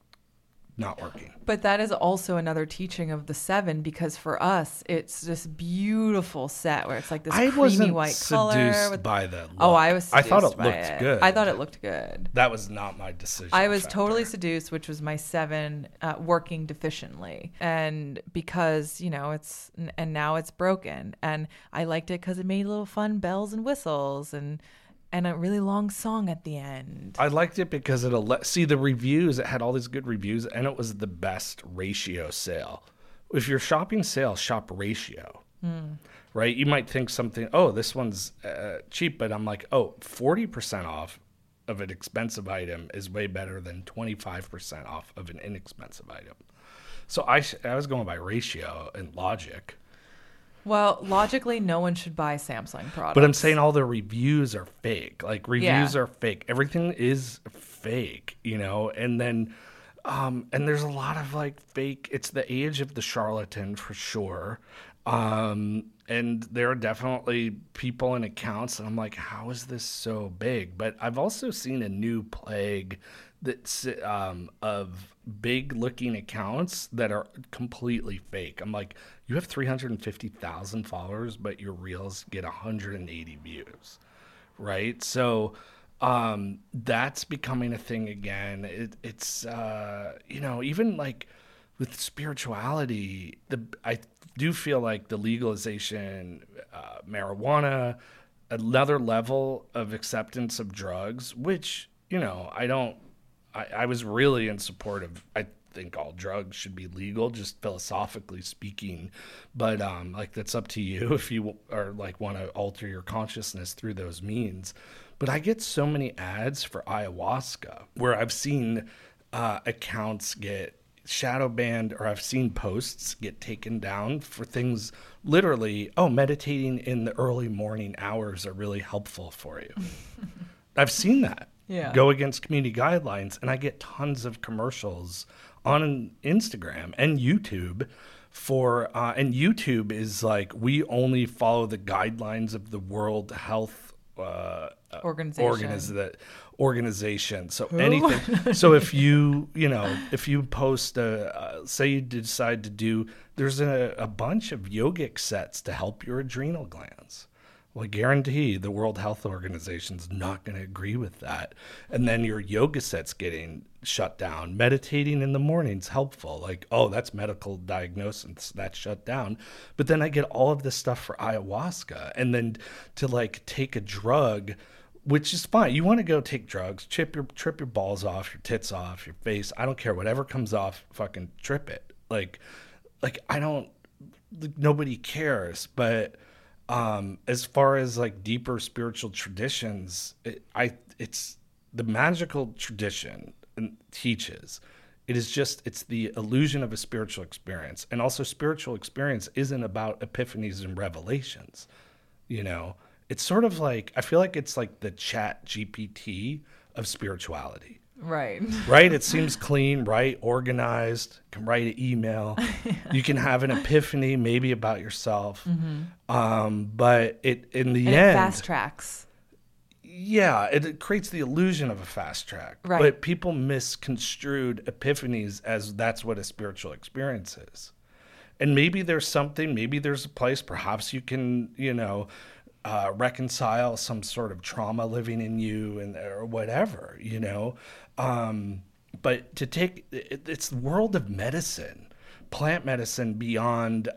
not working. But that is also another teaching of the 7, because for us, it's this beautiful set where it's like this creamy white color. I wasn't seduced by the look. Oh, I was seduced by it. I thought it looked good. That was not my decision. I was totally seduced, which was my 7 working deficiently. And because, you know, and now it's broken. And I liked it because it made little fun bells and whistles and a really long song at the end. I liked it because the reviews, it had all these good reviews, and it was the best ratio sale. If you're shopping sale, shop ratio, right? You might think something, this one's cheap, but I'm like, 40% off of an expensive item is way better than 25% off of an inexpensive item. So I was going by ratio and logic. Well, logically, no one should buy Samsung products. But I'm saying all the reviews are fake. Like, are fake. Everything is fake, you know? And then, and there's a lot of, like, fake. It's the age of the charlatan, for sure. And there are definitely people and accounts. And I'm like, how is this so big? But I've also seen a new plague that's of big-looking accounts that are completely fake. I'm like, you have 350,000 followers, but your reels get 180 views, right? So that's becoming a thing again. It's you know, even like with spirituality, I do feel like the legalization, marijuana, another level of acceptance of drugs, which, you know, I was really in support of. I think all drugs should be legal, just philosophically speaking. But like, that's up to you if you are like want to alter your consciousness through those means. But I get so many ads for ayahuasca where I've seen accounts get shadow banned, or I've seen posts get taken down for things literally, oh, meditating in the early morning hours are really helpful for you. I've seen that. Yeah. Go against community guidelines, and I get tons of commercials on Instagram and YouTube for and YouTube is like, we only follow the guidelines of the World Health Organization. So who? Anything. So if you post say you decide to do, there's a bunch of yogic sets to help your adrenal glands. Well, I guarantee the World Health Organization's not going to agree with that. And then your yoga set's getting shut down. Meditating in the morning's helpful. Like, oh, that's medical diagnosis. That's shut down. But then I get all of this stuff for ayahuasca. And then to, like, take a drug, which is fine. You want to go take drugs, trip your balls off, your tits off, your face. I don't care. Whatever comes off, fucking trip it. Like I don't, like, nobody cares. But as far as like deeper spiritual traditions, it's the magical tradition teaches. It is just, it's the illusion of a spiritual experience. And also, spiritual experience isn't about epiphanies and revelations. You know, it's sort of like, I feel like it's like the Chat GPT of spirituality. Right. It seems clean, right? Organized. Can write an email. You can have an epiphany, maybe about yourself. Mm-hmm. But it in the and end, it fast tracks. Yeah, it creates the illusion of a fast track. Right. But people misconstrued epiphanies as that's what a spiritual experience is. And maybe there's something. Maybe there's a place. Perhaps you can, reconcile some sort of trauma living in you and or whatever, you know. But to take it's the world of medicine, plant medicine, beyond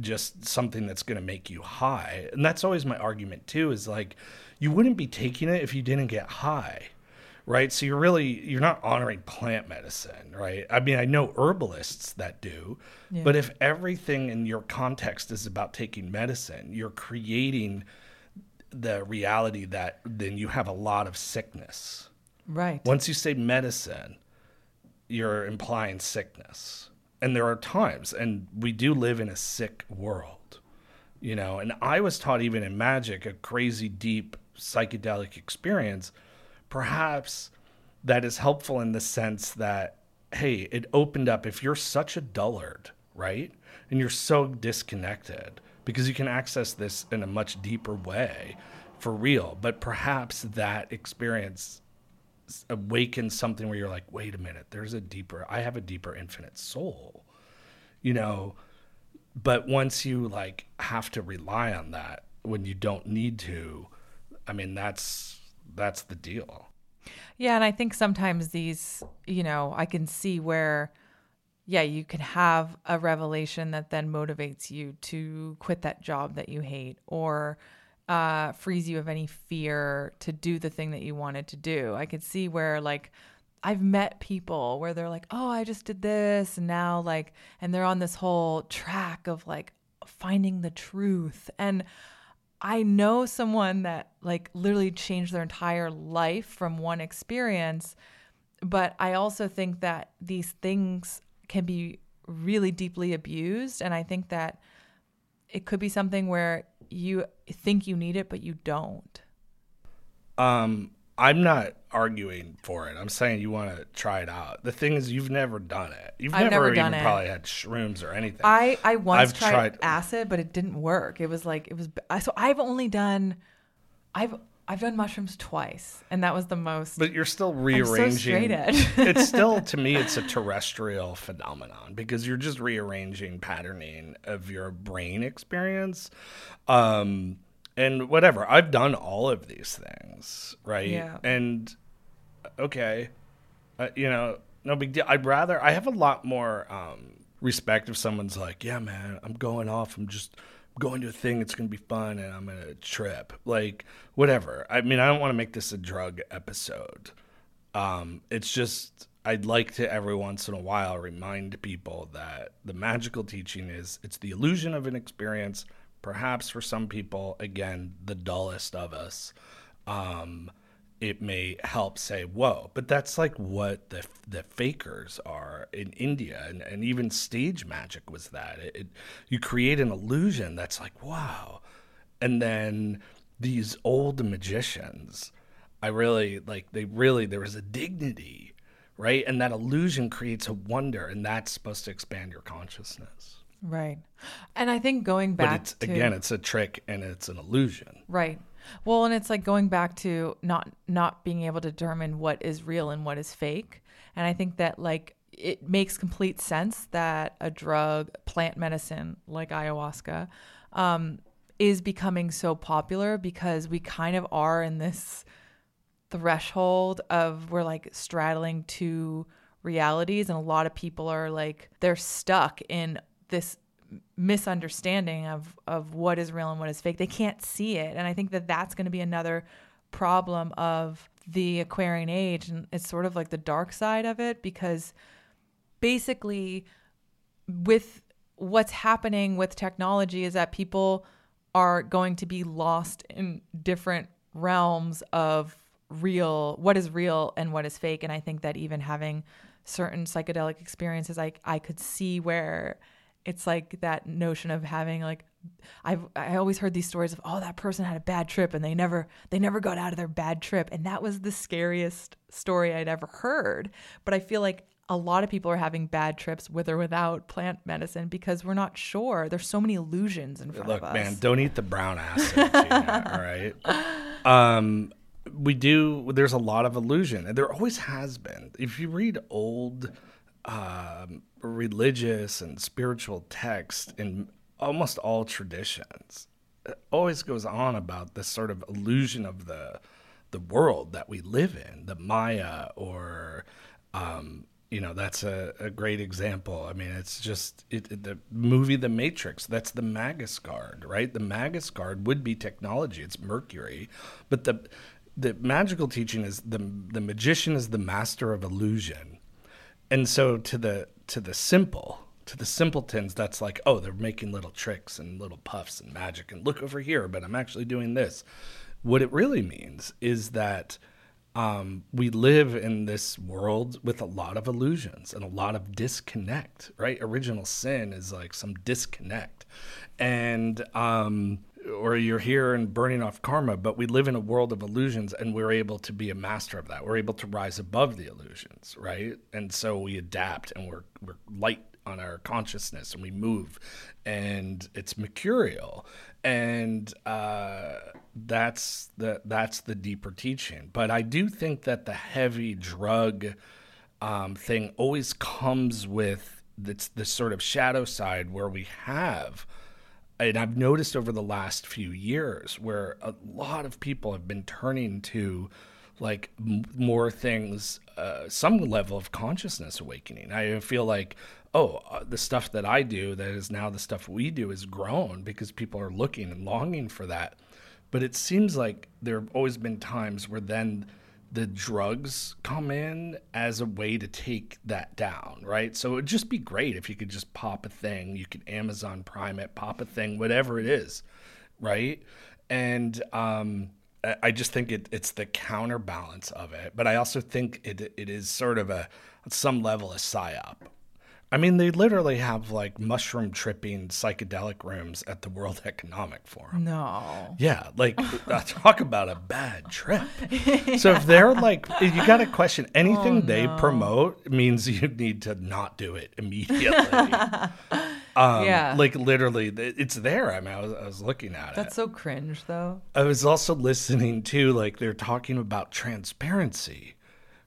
just something that's going to make you high. And that's always my argument too, is like, you wouldn't be taking it if you didn't get high, right? So you're not honoring plant medicine, right? I mean, I know herbalists that do, yeah. But if everything in your context is about taking medicine, you're creating the reality that then you have a lot of sickness. Right. Once you say medicine, you're implying sickness. And there are times, and we do live in a sick world, you know, and I was taught even in magic, a crazy deep psychedelic experience, perhaps that is helpful in the sense that, hey, it opened up. If you're such a dullard, right? And you're so disconnected, because you can access this in a much deeper way for real. But perhaps that experience awakens something where you're like, wait a minute, I have a deeper infinite soul, you know. But once you like have to rely on that when you don't need to, I mean, that's the deal. Yeah. And I think sometimes these, you know, I can see where, yeah, you can have a revelation that then motivates you to quit that job that you hate, or frees you of any fear to do the thing that you wanted to do. I could see where, like, I've met people where they're like, oh, I just did this, and now, like, and they're on this whole track of like finding the truth. And I know someone that like literally changed their entire life from one experience, but I also think that these things can be really deeply abused. And I think that it could be something where you think you need it, but you don't. I'm not arguing for it. I'm saying you want to try it out. The thing is, you've never done it. I've never even probably had shrooms or anything. I've tried acid, but it didn't work. So I've done mushrooms twice, and that was the most. But you're still rearranging. I'm so straight edge. It's still, to me, it's a terrestrial phenomenon, because you're just rearranging patterning of your brain experience. And whatever, I've done all of these things, right? Yeah. And okay, no big deal. I have a lot more respect if someone's like, yeah, man, I'm going off. I'm going to a thing. It's going to be fun, and I'm going to trip. Like, whatever. I mean, I don't want to make this a drug episode. It's just I'd like to every once in a while remind people that the magical teaching is it's the illusion of an experience, perhaps for some people, again, the dullest of us. It may help say, whoa, but that's like what the fakers are in India. And even stage magic was that. You create an illusion that's like, wow. And then these old magicians, there was a dignity, right? And that illusion creates a wonder, and that's supposed to expand your consciousness. Right. And I think going back again, it's a trick and it's an illusion. Right. Well, and it's like going back to not being able to determine what is real and what is fake. And I think that like it makes complete sense that a drug, plant medicine like ayahuasca, is becoming so popular because we kind of are in this threshold of we're like straddling two realities, and a lot of people are like they're stuck in this misunderstanding of what is real and what is fake. They can't see it. And I think that that's going to be another problem of the Aquarian Age. And it's sort of like the dark side of it, because basically with what's happening with technology is that people are going to be lost in different realms of what is real and what is fake. And I think that even having certain psychedelic experiences, I could see where it's like that notion of having like, I always heard these stories of, oh, that person had a bad trip and they never got out of their bad trip. And that was the scariest story I'd ever heard. But I feel like a lot of people are having bad trips with or without plant medicine because we're not sure. There's so many illusions in front of us. Look, man, don't eat the brown acid, Gina, all right? There's a lot of illusion, and there always has been. If you read old religious and spiritual texts in almost all traditions, it always goes on about this sort of illusion of the world that we live in, the Maya, or that's a great example. I mean, it's just the movie The Matrix, that's the Magus Guard, right? The Magus Guard would be technology, it's Mercury, but the magical teaching is the magician is the master of illusion. And so to the simpletons, that's like, oh, they're making little tricks and little puffs and magic and look over here, but I'm actually doing this. What it really means is that we live in this world with a lot of illusions and a lot of disconnect, right? Original sin is like some disconnect. And or you're here and burning off karma, but we live in a world of illusions, and we're able to be a master of that. We're able to rise above the illusions, right? And so we adapt, and we're light on our consciousness, and we move, and it's mercurial, and that's the deeper teaching. But I do think that the heavy drug thing always comes with this sort of shadow side where we have. And I've noticed over the last few years where a lot of people have been turning to like more things, some level of consciousness awakening. I feel like, the stuff that I do that is now the stuff we do is grown because people are looking and longing for that. But it seems like there have always been times where then the drugs come in as a way to take that down, right? So it'd just be great if you could just pop a thing. You could Amazon Prime it, pop a thing, whatever it is, right? And I just think it's the counterbalance of it. But I also think it is sort of at some level, a psyop. I mean, they literally have like mushroom tripping psychedelic rooms at the World Economic Forum. No. Yeah. Like, talk about a bad trip. Yeah. So if they're like, you got to question anything they promote means you need to not do it immediately. Yeah. Like literally it's there. I mean, I was looking at it. That's so cringe though. I was also listening to like, they're talking about transparency,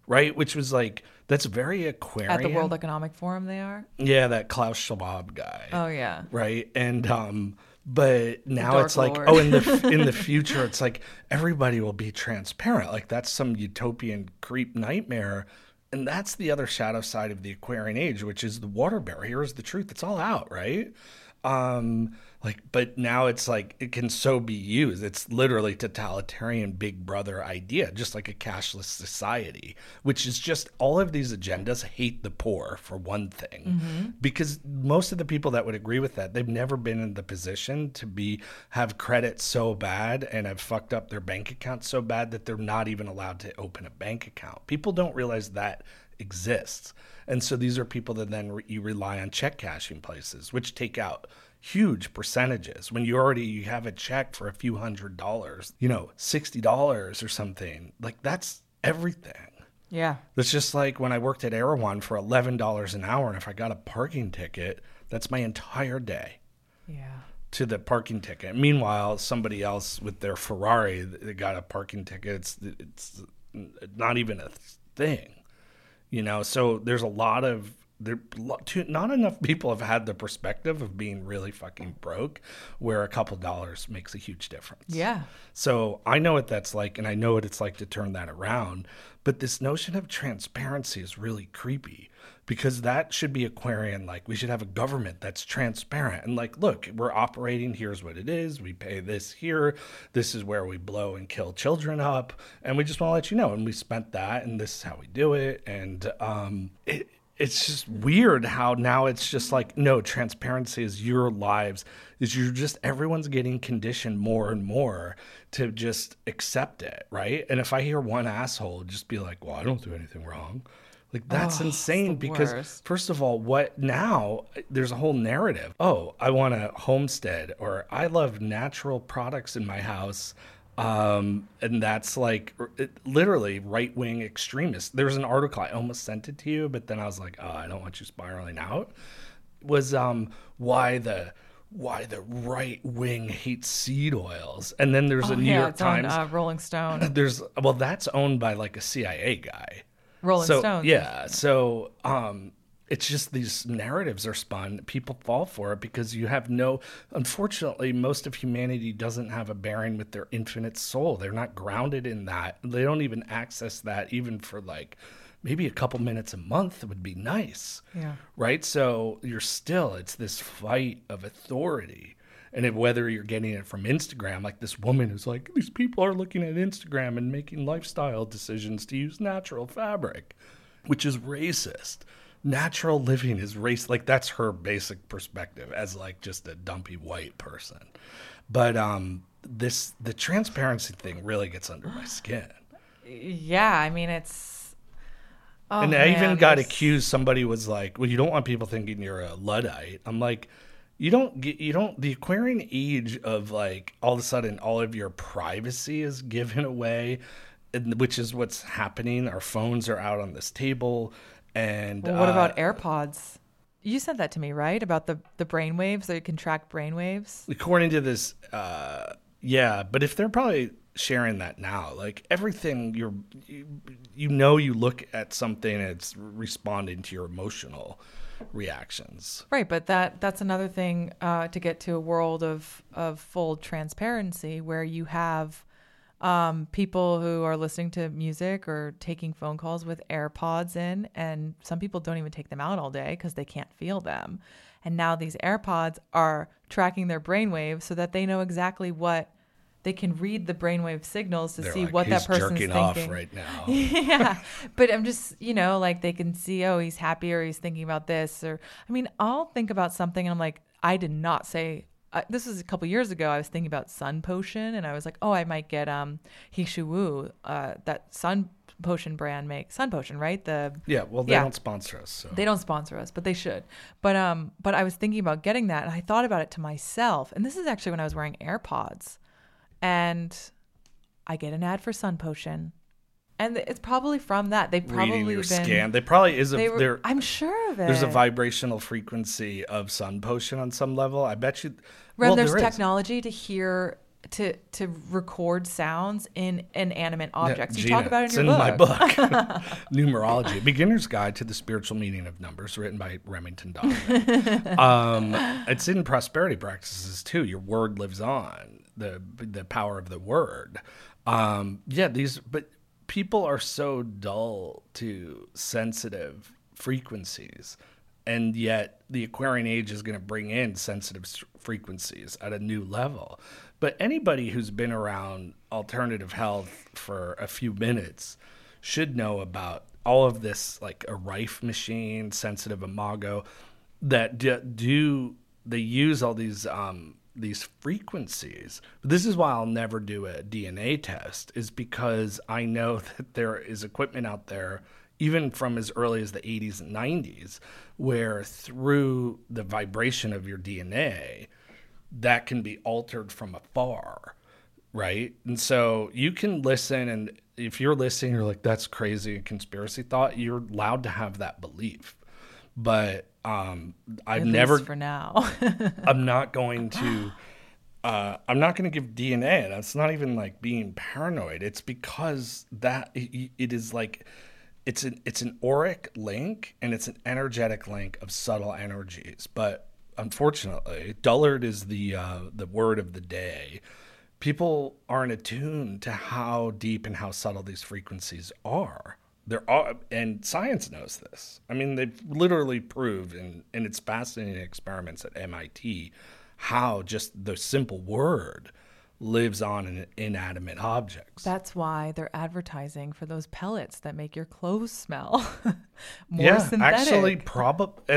right? Which was like, that's very Aquarian. At the World Economic Forum they are? Yeah, that Klaus Schwab guy. Oh, yeah. Right? And but now it's like, Lord. In the future, it's like everybody will be transparent. Like that's some utopian creep nightmare. And that's the other shadow side of the Aquarian Age, which is the water bear. Here's the truth. It's all out, right? But now it's like it can so be used. It's literally totalitarian Big Brother idea, just like a cashless society, which is just all of these agendas hate the poor for one thing, mm-hmm. because most of the people that would agree with that, they've never been in the position to have credit so bad and have fucked up their bank account so bad that they're not even allowed to open a bank account. People don't realize that exists. And so these are people that then you rely on check cashing places, which take out huge percentages. When you have a check for a few $100s, $60 or something, like that's everything. Yeah. It's just like when I worked at Erewhon for $11 an hour, and if I got a parking ticket, that's my entire day. Yeah. To the parking ticket. Meanwhile, somebody else with their Ferrari, they got a parking ticket. It's not even a thing. So there's a lot of, not enough people have had the perspective of being really fucking broke where a couple dollars makes a huge difference. Yeah. So I know what that's like, and I know what it's like to turn that around. But this notion of transparency is really creepy, because that should be Aquarian. Like, we should have a government that's transparent and like, look, we're operating. Here's what it is. We pay this here. This is where we blow and kill children up. And we just want to let you know. And we spent that, and this is how we do it. And it's just weird how now it's just like, no, transparency is your lives. Everyone's getting conditioned more and more to just accept it, right? And if I hear one asshole just be like, well, I don't do anything wrong. Like, that's insane, because worst. First of all, there's a whole narrative. Oh, I want a homestead, or I love natural products in my house. And that's like literally right-wing extremists. There was an article, I almost sent it to you, but then I was like, oh, I don't want you spiraling out. Was why the right wing hates seed oils. And then there's a New York Times. On, Rolling Stone. That's owned by like a CIA guy. Rolling Stones. Yeah. So it's just these narratives are spun. People fall for it because unfortunately, most of humanity doesn't have a bearing with their infinite soul. They're not grounded in that. They don't even access that, even for like maybe a couple minutes a month would be nice. Yeah. Right. So it's this fight of authority. And whether you're getting it from Instagram, like this woman who's like, these people are looking at Instagram and making lifestyle decisions to use natural fabric, which is racist. Natural living is racist. Like, that's her basic perspective as like just a dumpy white person. But the transparency thing really gets under my skin. Yeah, I mean, accused. Somebody was like, well, you don't want people thinking you're a Luddite. I'm like, the Aquarian age of like all of a sudden all of your privacy is given away, which is what's happening. Our phones are out on this table. And what about AirPods? You said that to me, right? About the brainwaves, that you can track brainwaves. According to this, yeah. But if they're probably sharing that now, like everything you look at something, it's responding to your emotional reactions, right? But that's another thing to get to a world of full transparency, where you have people who are listening to music or taking phone calls with AirPods in, and some people don't even take them out all day because they can't feel them. And now these AirPods are tracking their brainwaves so that they know exactly what they can read the brainwave signals to They're see like, what that person's thinking. He's jerking off right now. Yeah, but I'm just, like they can see, oh, he's happy or he's thinking about this. Or, I mean, I'll think about something and I'm like, I did not say, this was a couple years ago, I was thinking about Sun Potion, and I was like, oh, I might get Hishuwu, that Sun Potion brand makes. Sun Potion, right? They don't sponsor us. So. They don't sponsor us, but they should. But I was thinking about getting that, and I thought about it to myself. And this is actually when I was wearing AirPods. And I get an ad for Sun Potion, and it's probably from that. They've probably reading your been scan. They probably is. I'm sure of it. There's a vibrational frequency of Sun Potion on some level. I bet you. Ren, there's technology to hear to record sounds in inanimate objects. You talk about it in your book. It's in my book, Numerology: A Beginner's Guide to the Spiritual Meaning of Numbers, written by Remington. It's in prosperity practices too. Your word lives on. The power of the word. But people are so dull to sensitive frequencies And yet the Aquarian Age is going to bring in sensitive frequencies at a new level. But anybody who's been around alternative health for a few minutes should know about all of this, like a Rife machine, sensitive imago, that they use all these frequencies. This is why I'll never do a DNA test, is because I know that there is equipment out there, even from as early as the 80s and 90s, where through the vibration of your DNA, that can be altered from afar, right? And so you can listen, and if you're listening, you're like, that's crazy, a conspiracy thought, you're allowed to have that belief. But I've never, for now, I'm not going to give DNA. And it's not even like being paranoid. It's because that it is like, it's an auric link, and it's an energetic link of subtle energies. But unfortunately, dullard is the word of the day. People aren't attuned to how deep and how subtle these frequencies are. There are, and science knows this. I mean, they've literally proved in its fascinating experiments at MIT how just the simple word lives on in inanimate objects. That's why they're advertising for those pellets that make your clothes smell more synthetic. Actually,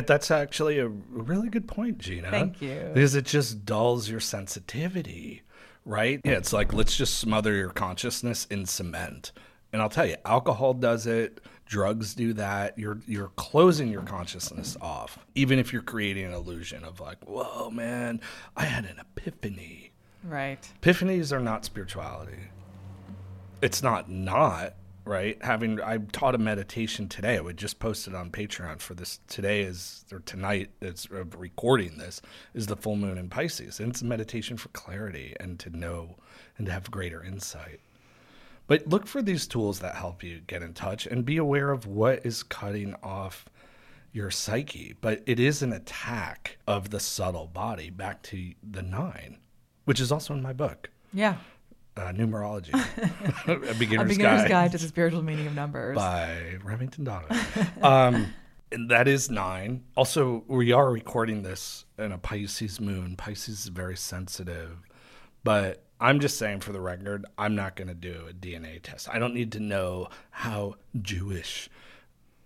that's actually a really good point, Gina. Thank you. Because it just dulls your sensitivity, right? Yeah, it's like, let's just smother your consciousness in cement. And I'll tell you, alcohol does it, drugs do that. You're closing your consciousness off, even if you're creating an illusion of like, whoa, man, I had an epiphany. Right. Epiphanies are not spirituality. It's not, right? I taught a meditation today. I would just post it on Patreon for this. Tonight, it's recording this, is the full moon in Pisces. And it's a meditation for clarity and to know and to have greater insight. But look for these tools that help you get in touch, and be aware of what is cutting off your psyche. But it is an attack of the subtle body, back to the 9, which is also in my book. Yeah. Numerology. A Beginner's Guide to the Spiritual Meaning of Numbers. By Remington. And that is 9. Also, we are recording this in a Pisces moon. Pisces is very sensitive, but I'm just saying, for the record, I'm not going to do a DNA test. I don't need to know how Jewish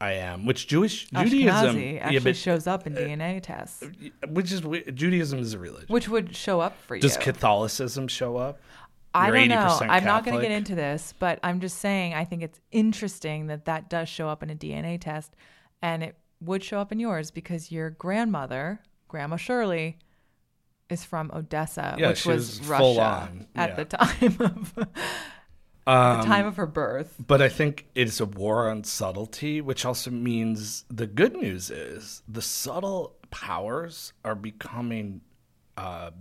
I am, which Judaism actually shows up in DNA tests. Judaism is a religion. Which would show up for you. Does Catholicism show up? I don't know. I'm not going to get into this, but I'm just saying I think it's interesting that does show up in a DNA test, and it would show up in yours because your grandmother, Grandma Shirley, is from Odessa, which was Russia at the time of the time of her birth. But I think it's a war on subtlety, which also means the good news is the subtle powers are becoming.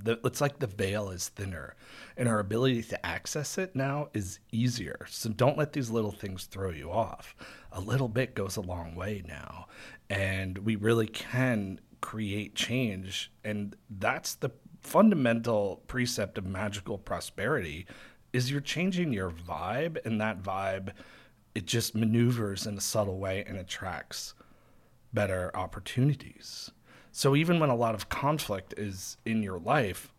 It's like the veil is thinner, and our ability to access it now is easier. So don't let these little things throw you off. A little bit goes a long way now, and we really can create change. And that's the fundamental precept of magical prosperity, is you're changing your vibe, and that vibe, it just maneuvers in a subtle way and attracts better opportunities. So even when a lot of conflict is in your life,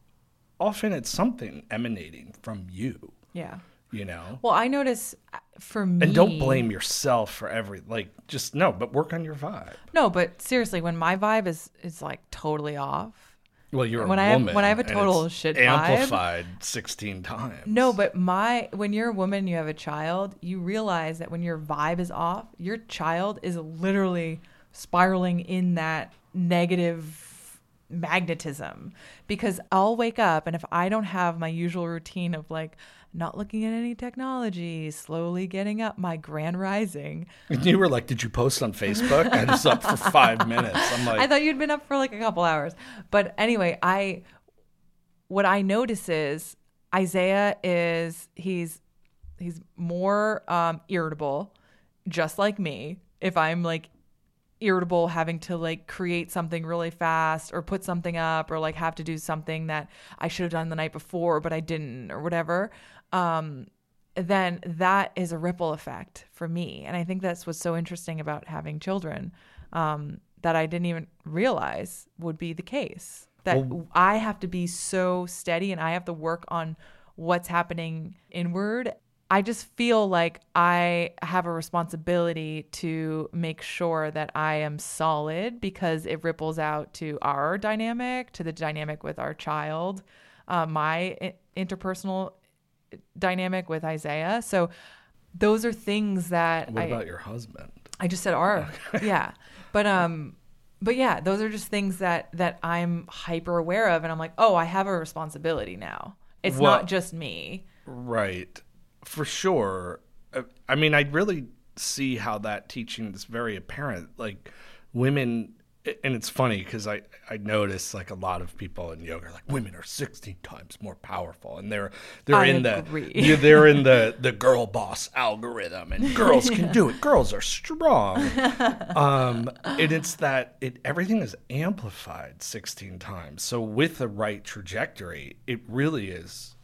often it's something emanating from you. Yeah. You know? Well, I notice for me... And don't blame yourself for but work on your vibe. No, but seriously, when my vibe is like totally off... Well, you're a woman. When I have a total shit vibe... Amplified 16 times. No, but when you're a woman and you have a child, you realize that when your vibe is off, your child is literally spiraling in that negative... magnetism, because I'll wake up and if I don't have my usual routine of like not looking at any technology, slowly getting up, my grand rising. And you were like, did you post on Facebook? I was up for 5 minutes. I'm like, I thought you'd been up for like a couple hours. But anyway, what I notice is Isaiah is he's more irritable, just like me. If I'm like irritable, having to like create something really fast or put something up or like have to do something that I should have done the night before but I didn't or whatever, then that is a ripple effect for me. And I think that's what's so interesting about having children, that I didn't even realize would be the case. That I have to be so steady and I have to work on what's happening inward. I just feel like I have a responsibility to make sure that I am solid because it ripples out to our dynamic, to the dynamic with our child, my interpersonal dynamic with Isaiah. So those are things that What about your husband? I just said our. Yeah. But yeah, those are just things that I'm hyper aware of. And I'm like, oh, I have a responsibility now. It's not just me. Right. For sure. I mean, I really see how that teaching is very apparent. Like women, and it's funny because I notice like a lot of people in yoga are like, women are 16 times more powerful. And they're in the girl boss algorithm and girls can do it. Girls are strong. And it's that everything is amplified 16 times. So with the right trajectory, it really is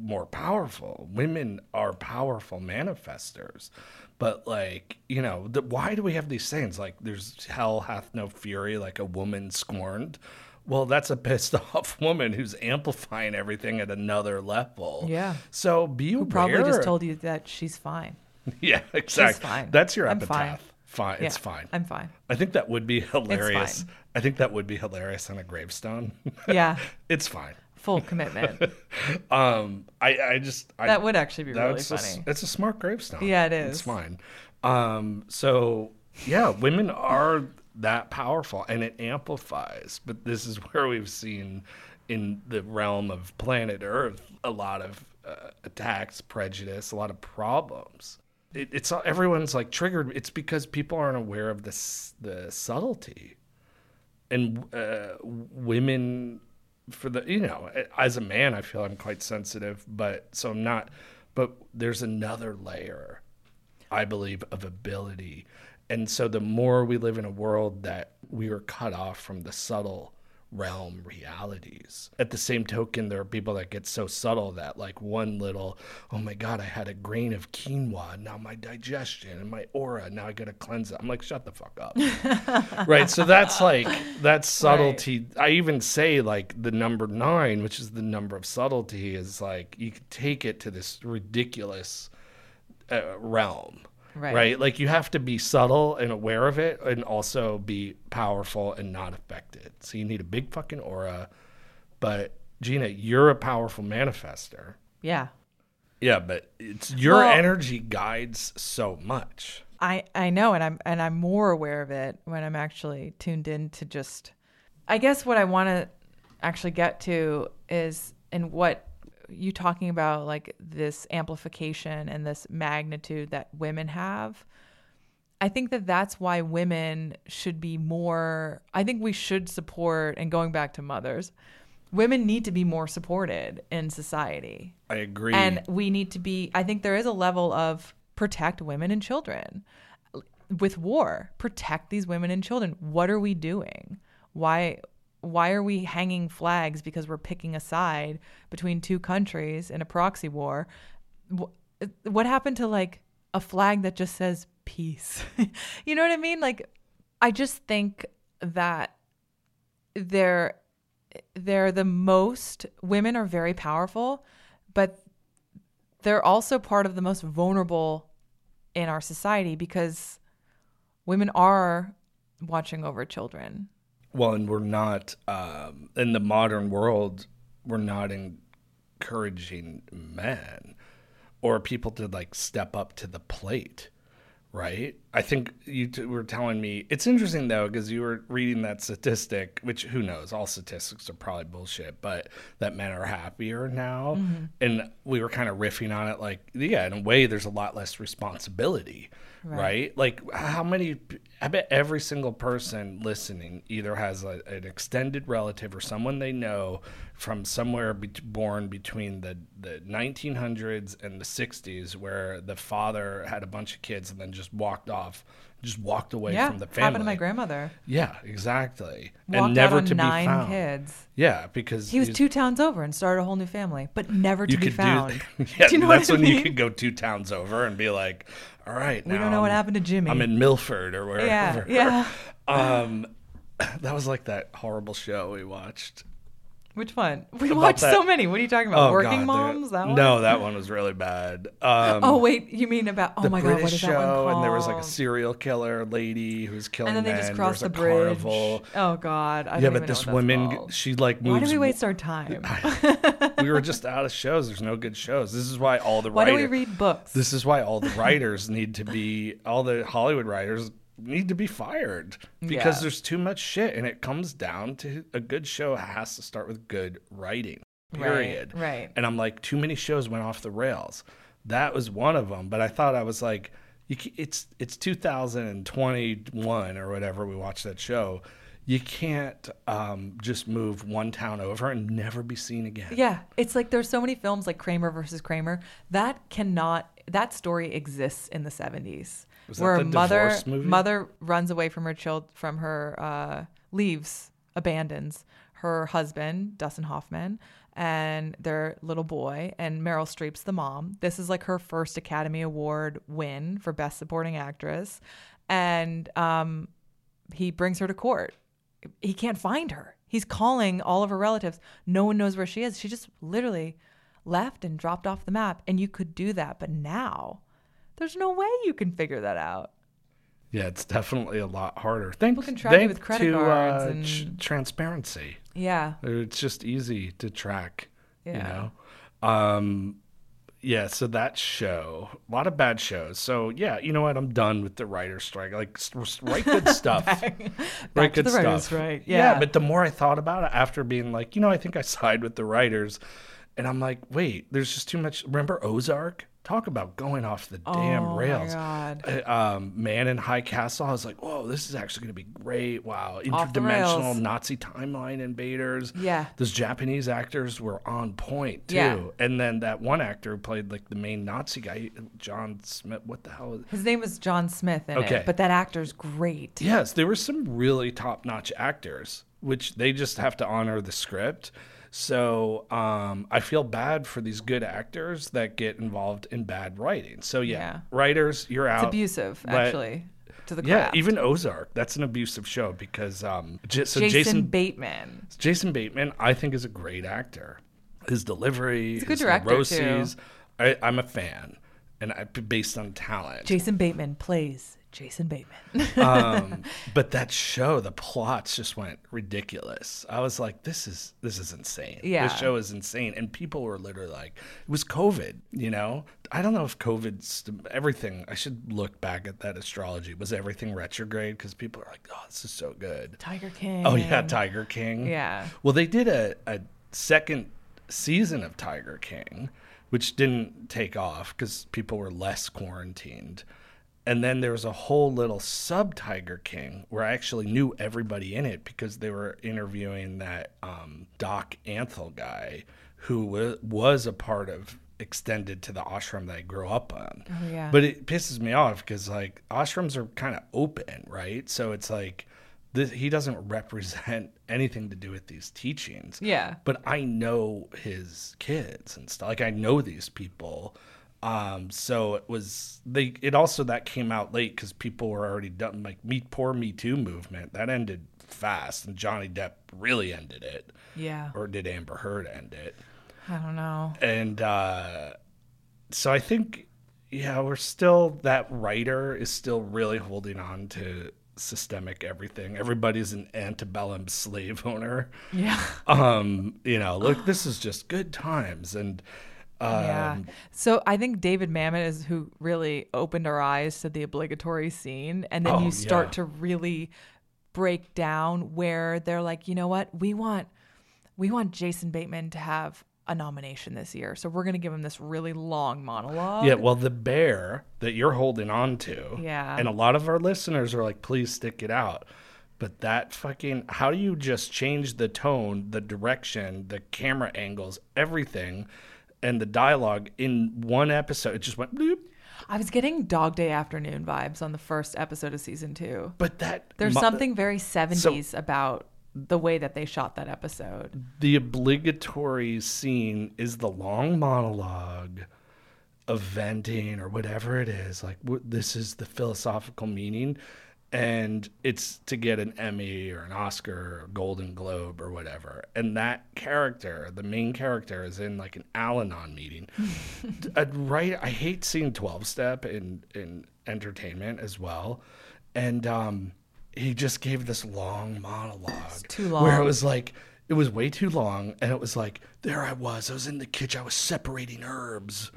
more powerful. Women are powerful manifestors. But like, you know, why do we have these sayings? Like there's hell hath no fury, like a woman scorned. Well, that's a pissed off woman who's amplifying everything at another level. Yeah. So be aware. Who probably just told you that she's fine. Yeah, exactly. She's fine. That's your epitaph. I'm fine. Fine. Yeah, it's fine. I'm fine. I think that would be hilarious. I think that would be hilarious on a gravestone. Yeah. It's fine. Full commitment. That would actually be really funny. It's a smart gravestone. Yeah, it is. It's fine. So yeah, women are that powerful and it amplifies. But this is where we've seen in the realm of planet Earth a lot of attacks, prejudice, a lot of problems. It's everyone's like triggered. It's because people aren't aware of the subtlety, and women. For the, you know, as a man, I feel I'm quite sensitive, but there's another layer, I believe, of ability. And so the more we live in a world that we are cut off from the subtle realm realities, at the same token, there are people that get so subtle that like one little, oh my God, I had a grain of quinoa. Now my digestion and my aura, now I got to cleanse it. I'm like, shut the fuck up. Right. So that's like, that's subtlety. Right. I even say like the number 9, which is the number of subtlety, is like, you could take it to this ridiculous realm. Right. Like you have to be subtle and aware of it and also be powerful and not affected. So you need a big fucking aura. But Jeana, you're a powerful manifester. Yeah. Yeah, but it's your energy guides so much. I know, and I'm more aware of it when I'm actually tuned in to just, I guess what I want to actually get to is, and what you talking about, like this amplification and this magnitude that women have. I think that that's why women should be more, I think we should support, and going back to mothers, women need to be more supported in society. I agree. And we need to be, I think there is a level of protect women and children with war, protect these women and children. What are we doing? Why are we hanging flags because we're picking a side between two countries in a proxy war? What happened to like a flag that just says peace? You know what I mean? Like, I just think that they're the most, women are very powerful, but they're also part of the most vulnerable in our society because women are watching over children. Well, and we're not, in the modern world, we're not encouraging men or people to, like, step up to the plate, right? I think you were telling me, it's interesting, though, because you were reading that statistic, which, who knows, all statistics are probably bullshit, but that men are happier now. Mm-hmm. And we were kind of riffing on it, like, yeah, in a way, there's a lot less responsibility. Right. Like how many, I bet every single person listening either has an extended relative or someone they know from somewhere born between the 1900s and the 60s where the father had a bunch of kids and then just walked away from the family. Yeah, happened to my grandmother. Yeah, exactly. Walked and never out on to 9 be found. Kids. Yeah, because he was 2 towns over and started a whole new family, but never to be found. Yeah, do you know that's what I mean? You could go 2 towns over and be like, all right, we don't know what happened to Jimmy. I'm in Milford or wherever. Yeah. That was like that horrible show we watched. Which one? We watched so many. What are you talking about? Working Moms? That one? No, that one was really bad. Oh, wait. You mean about, oh my God, what is that one called? And there was like a serial killer lady who was killing men. And then they just crossed the bridge. Carnival. Oh, God. I don't even know what that's called. Yeah, but this woman, she like moves. Why do we waste our time? We were just out of shows. There's no good shows. This is why all the writers. Why do we read books? This is why all the writers need to be, all the Hollywood writers need to be fired because there's too much shit, and it comes down to a good show has to start with good writing, period. Right. And I'm like, too many shows went off the rails. That was one of them. But I thought, I was like, it's 2021 or whatever. We watched that show. You can't just move one town over and never be seen again. Yeah. It's like there's so many films like Kramer versus Kramer that cannot, that story exists in the 70s. Where a mother runs away from her child, from her leaves, abandons her husband, Dustin Hoffman, and their little boy, and Meryl Streep's the mom. This is like her first Academy Award win for Best Supporting Actress. And he brings her to court. He can't find her. He's calling all of her relatives. No one knows where she is. She just literally left and dropped off the map. And you could do that. But now, there's no way you can figure that out. Yeah, it's definitely a lot harder. People can track you with credit cards and transparency. Yeah. It's just easy to track, you know? Yeah, so that show, a lot of bad shows. So, yeah, you know what? I'm done with the writer's strike. Like, write good stuff. Write good stuff. Writer's strike. Yeah. Yeah, but the more I thought about it after being like, you know, I think I side with the writers. And I'm like, wait, there's just too much. Remember Ozark? Talk about going off the damn rails. My God. Man in High Castle, I was like, whoa, this is actually going to be great. Wow. Interdimensional Nazi timeline invaders. Yeah. Those Japanese actors were on point, too. Yeah. And then that one actor who played, like, the main Nazi guy, John Smith. What the hell? His name was John Smith in it, but that actor's great. Yes, there were some really top-notch actors, which they just have to honor the script. So I feel bad for these good actors that get involved in bad writing. So, writers, you're out. It's abusive, actually, to the craft. Yeah, even Ozark, that's an abusive show because Jason Bateman. Jason Bateman, I think, is a great actor. His delivery, he's a good director, neuroses, too. I'm a fan, and based on talent. Jason Bateman plays Jason Bateman. But that show, the plots just went ridiculous. I was like, this is insane. Yeah. This show is insane. And people were literally like, it was COVID, you know? I don't know if COVID's everything. I should look back at that astrology. Was everything retrograde? Because people are like, oh, this is so good. Tiger King. Oh, yeah, Tiger King. Yeah. Well, they did a second season of Tiger King, which didn't take off because people were less quarantined. And then there was a whole little sub-Tiger King where I actually knew everybody in it because they were interviewing that Doc Antle guy who was a part of extended to the ashram that I grew up on. Oh, yeah. But it pisses me off because, like, ashrams are kind of open, right? So it's like he doesn't represent anything to do with these teachings. Yeah. But I know his kids and stuff. Like, I know these people. So it was that came out late because people were already done, like Me Too movement that ended fast, and Johnny Depp really ended it. Yeah. Or did Amber Heard end it? I don't know. And so I think we're still, that writer is still really holding on to systemic everything. Everybody's an antebellum slave owner. Yeah. Look, this is just good times and. So I think David Mamet is who really opened our eyes to the obligatory scene. And then you start to really break down where they're like, you know what? We want Jason Bateman to have a nomination this year. So we're going to give him this really long monologue. Yeah, well, the bear that you're holding on to. Yeah. And a lot of our listeners are like, please stick it out. But that fucking, how do you just change the tone, the direction, the camera angles, everything? And the dialogue in one episode, it just went bloop. I was getting Dog Day Afternoon vibes on the first episode of season 2. But there's something very 70s about the way that they shot that episode. The obligatory scene is the long monologue of venting or whatever it is. Like, this is the philosophical meaning. And it's to get an Emmy or an Oscar or a Golden Globe or whatever. And that character, the main character, is in like an Al-Anon meeting. I hate seeing 12-step in entertainment as well. And he just gave this long monologue. It's too long. Where it was like, it was way too long. And it was like, there I was in the kitchen. I was separating herbs.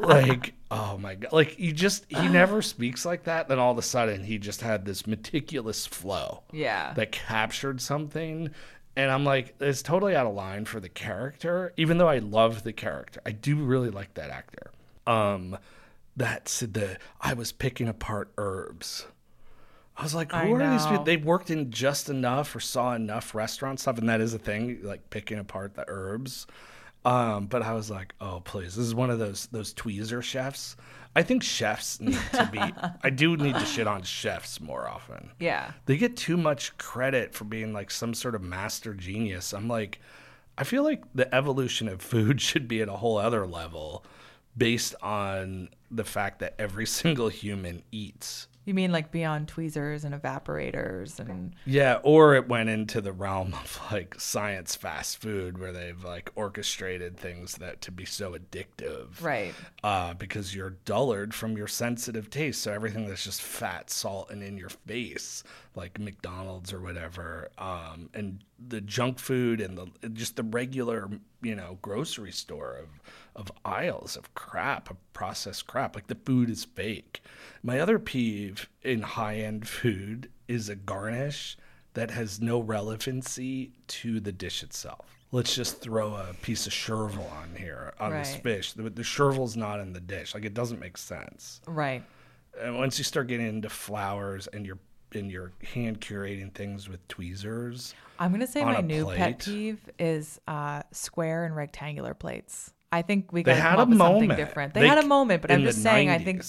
Like, oh my God. Like, he never speaks like that. Then all of a sudden, he just had this meticulous flow. Yeah. That captured something. And I'm like, it's totally out of line for the character, even though I love the character. I do really like that actor. I was picking apart herbs. I was like, who are these people? They've worked in just enough or saw enough restaurant stuff, and that is a thing, like picking apart the herbs. But I was like, oh, please. This is one of those tweezer chefs. I think chefs need to be – I do need to shit on chefs more often. Yeah. They get too much credit for being like some sort of master genius. I'm like – I feel like the evolution of food should be at a whole other level based on the fact that every single human eats. You mean like beyond tweezers and evaporators and... Yeah, or it went into the realm of like science fast food where they've like orchestrated things that to be so addictive. Right. Because you're dullard from your sensitive taste. So everything that's just fat, salt, and in your face, like McDonald's or whatever, and the junk food and the just the regular, you know, grocery store of aisles of crap, of processed crap. Like the food is fake. My other peeve in high-end food is a garnish that has no relevancy to the dish itself. Let's just throw a piece of chervil on here, on this fish. The chervil's not in the dish. Like, it doesn't make sense. Right. And once you start getting into flowers and you're hand curating things with tweezers, I'm going to say my new pet peeve is square and rectangular plates. I think we got to come up with something different. They had a moment, but I'm just saying, I think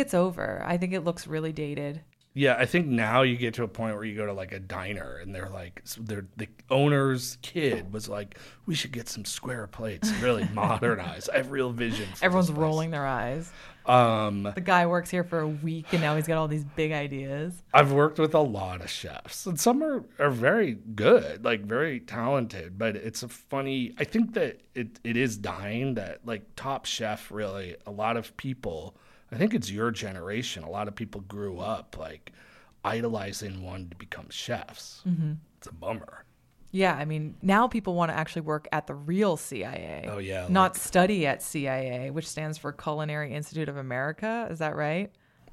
it's over. I think it looks really dated. Yeah, I think now you get to a point where you go to like a diner and they're like, the owner's kid was like, we should get some square plates, really modernize. I have real vision. Everyone's rolling their eyes. The guy works here for a week and now he's got all these big ideas. I've worked with a lot of chefs and some are very good, like very talented, but it's a funny, I think that it is dying, that like Top Chef, really a lot of people, I think it's your generation, a lot of people grew up like idolizing one to become chefs. Mm-hmm. It's a bummer. Yeah, I mean, now people want to actually work at the real CIA. Oh, yeah. Like, not study at CIA, which stands for Culinary Institute of America. Is that right?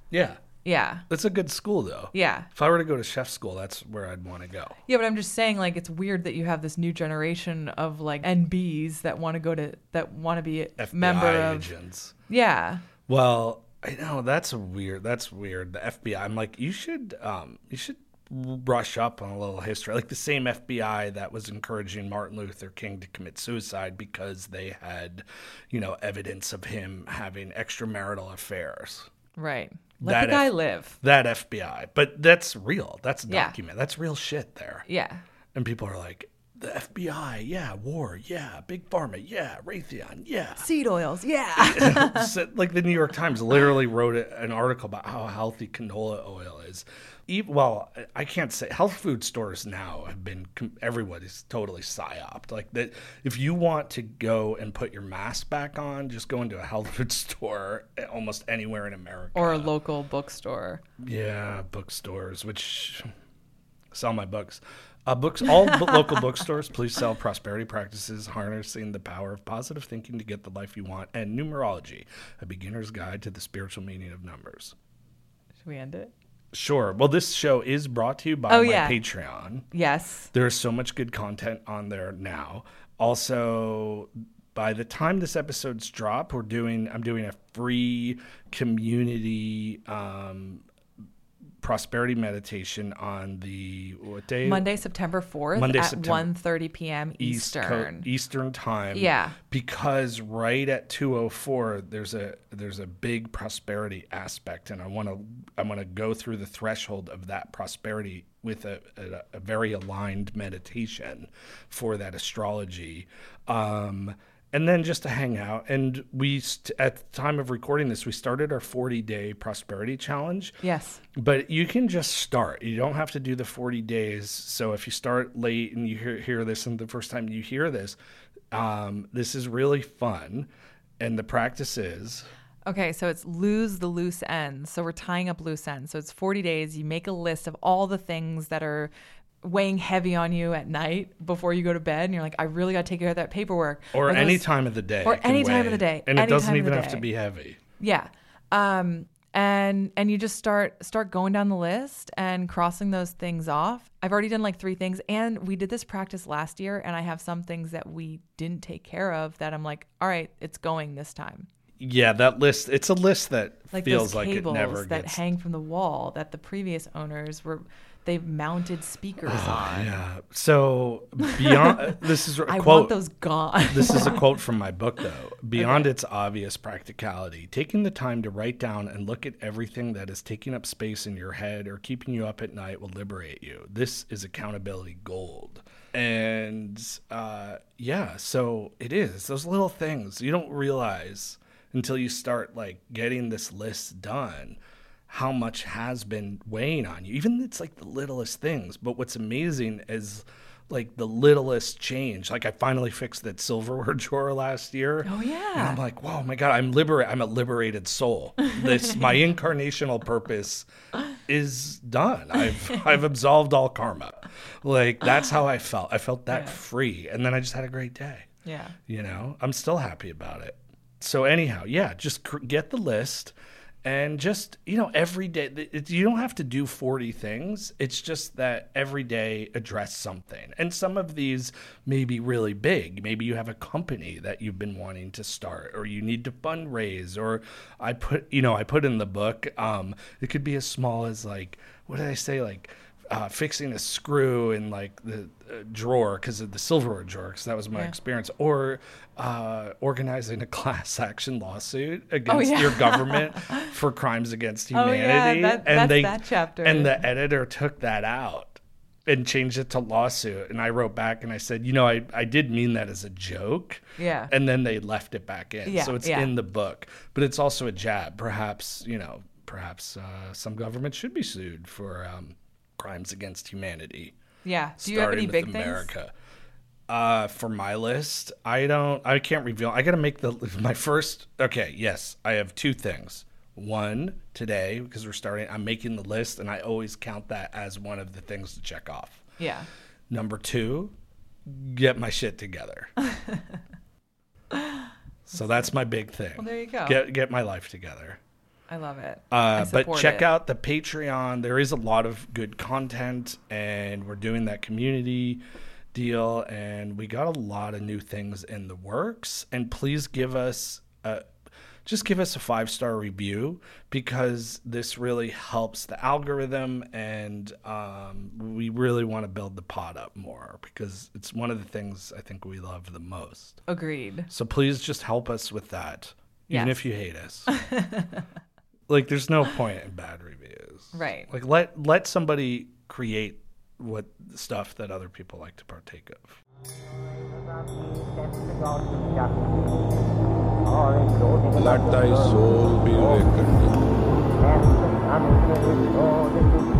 Yeah. Yeah. That's a good school, though. Yeah. If I were to go to chef school, that's where I'd want to go. Yeah, but I'm just saying, like, it's weird that you have this new generation of, like, NBs that want to be a FBI member of... FBI agents. Yeah. Well, I know, that's weird. The FBI, I'm like, you should brush up on a little history, like the same FBI that was encouraging Martin Luther King to commit suicide because they had, you know, evidence of him having extramarital affairs. Right. Let that the guy live. That FBI. But that's real. That's a document. Yeah. That's real shit there. Yeah. And people are like, the FBI, yeah, war, yeah, big pharma, yeah, Raytheon, yeah. Seed oils, yeah. Like the New York Times literally wrote an article about how healthy canola oil is. Well, I can't say health food stores now have been, everyone is totally psyoped. Like that, if you want to go and put your mask back on, just go into a health food store almost anywhere in America. Or a local bookstore. Yeah, bookstores, which sell my books. All local bookstores, please sell Prosperity Practices, Harnessing the Power of Positive Thinking to Get the Life You Want, and Numerology, A Beginner's Guide to the Spiritual Meaning of Numbers. Should we end it? Sure. Well, this show is brought to you by my Patreon. Yes. There is so much good content on there now. Also, by the time this episode's dropped, I'm doing a free community prosperity meditation on the what day? Monday, September 4th at 1:30 p.m. Eastern. Eastern time. Yeah. Because right at 2:04 there's a big prosperity aspect, and I want to go through the threshold of that prosperity with a very aligned meditation for that astrology. and then just to hang out. And we, at the time of recording this, we started our 40-day prosperity challenge. Yes. But you can just start. You don't have to do the 40 days. So if you start late and you hear this and the first time you hear this, this is really fun. And the practice is... Okay, so it's lose the loose ends. So we're tying up loose ends. So it's 40 days. You make a list of all the things that are weighing heavy on you at night before you go to bed, and you're like, I really got to take care of that paperwork. Or any time of the day. Or any time of the day. And it doesn't even have to be heavy. Yeah. And you just start going down the list and crossing those things off. I've already done like 3 things, and we did this practice last year, and I have some things that we didn't take care of that I'm like, all right, it's going this time. Yeah, that list, it's a list that like feels like it never gets... that hang from the wall that the previous owners were... They've mounted speakers on. Yeah. So beyond... this is a quote. I want those gone. This is a quote from my book, though. Beyond its obvious practicality, taking the time to write down and look at everything that is taking up space in your head or keeping you up at night will liberate you. This is accountability gold. And yeah, so it is. Those little things you don't realize until you start like getting this list done, how much has been weighing on you. Even it's like the littlest things. But what's amazing is like the littlest change. Like I finally fixed that silverware drawer last year. Oh yeah. And I'm like, whoa, my God, I'm a liberated soul. This my incarnational purpose is done. I've absolved all karma. Like that's how I felt. I felt that free. And then I just had a great day. Yeah. You know, I'm still happy about it. So anyhow, yeah, just get the list. And just, you know, every day, you don't have to do 40 things. It's just that every day address something. And some of these may be really big. Maybe you have a company that you've been wanting to start, or you need to fundraise, or I put in the book, it could be as small as like, what did I say? Like fixing a screw in like the drawer because of the silverware drawer, because that was my experience, or organizing a class action lawsuit against your government for crimes against humanity. Oh, yeah, that's that chapter. And the editor took that out and changed it to lawsuit. And I wrote back and I said, you know, I did mean that as a joke. Yeah. And then they left it back in. Yeah, so it's in the book, but it's also a jab. Perhaps some government should be sued for crimes against humanity. Yeah. Do you have any big things? For my list, I can't reveal. I got to make my first. Okay. Yes. I have 2 things. One, today, because we're starting, I'm making the list and I always count that as one of the things to check off. Yeah. Number 2, get my shit together. So that's my big thing. Well, there you go. Get my life together. I love it. But check out the Patreon. There is a lot of good content, and we're doing that community deal, and we got a lot of new things in the works. And please give us a 5-star review, because this really helps the algorithm, and we really want to build the pod up more, because it's one of the things I think we love the most. Agreed. So please just help us with that, even if you hate us. Like, there's no point in bad reviews. Right. Like, let somebody create what stuff that other people like to partake of. Let thy soul be reckoned.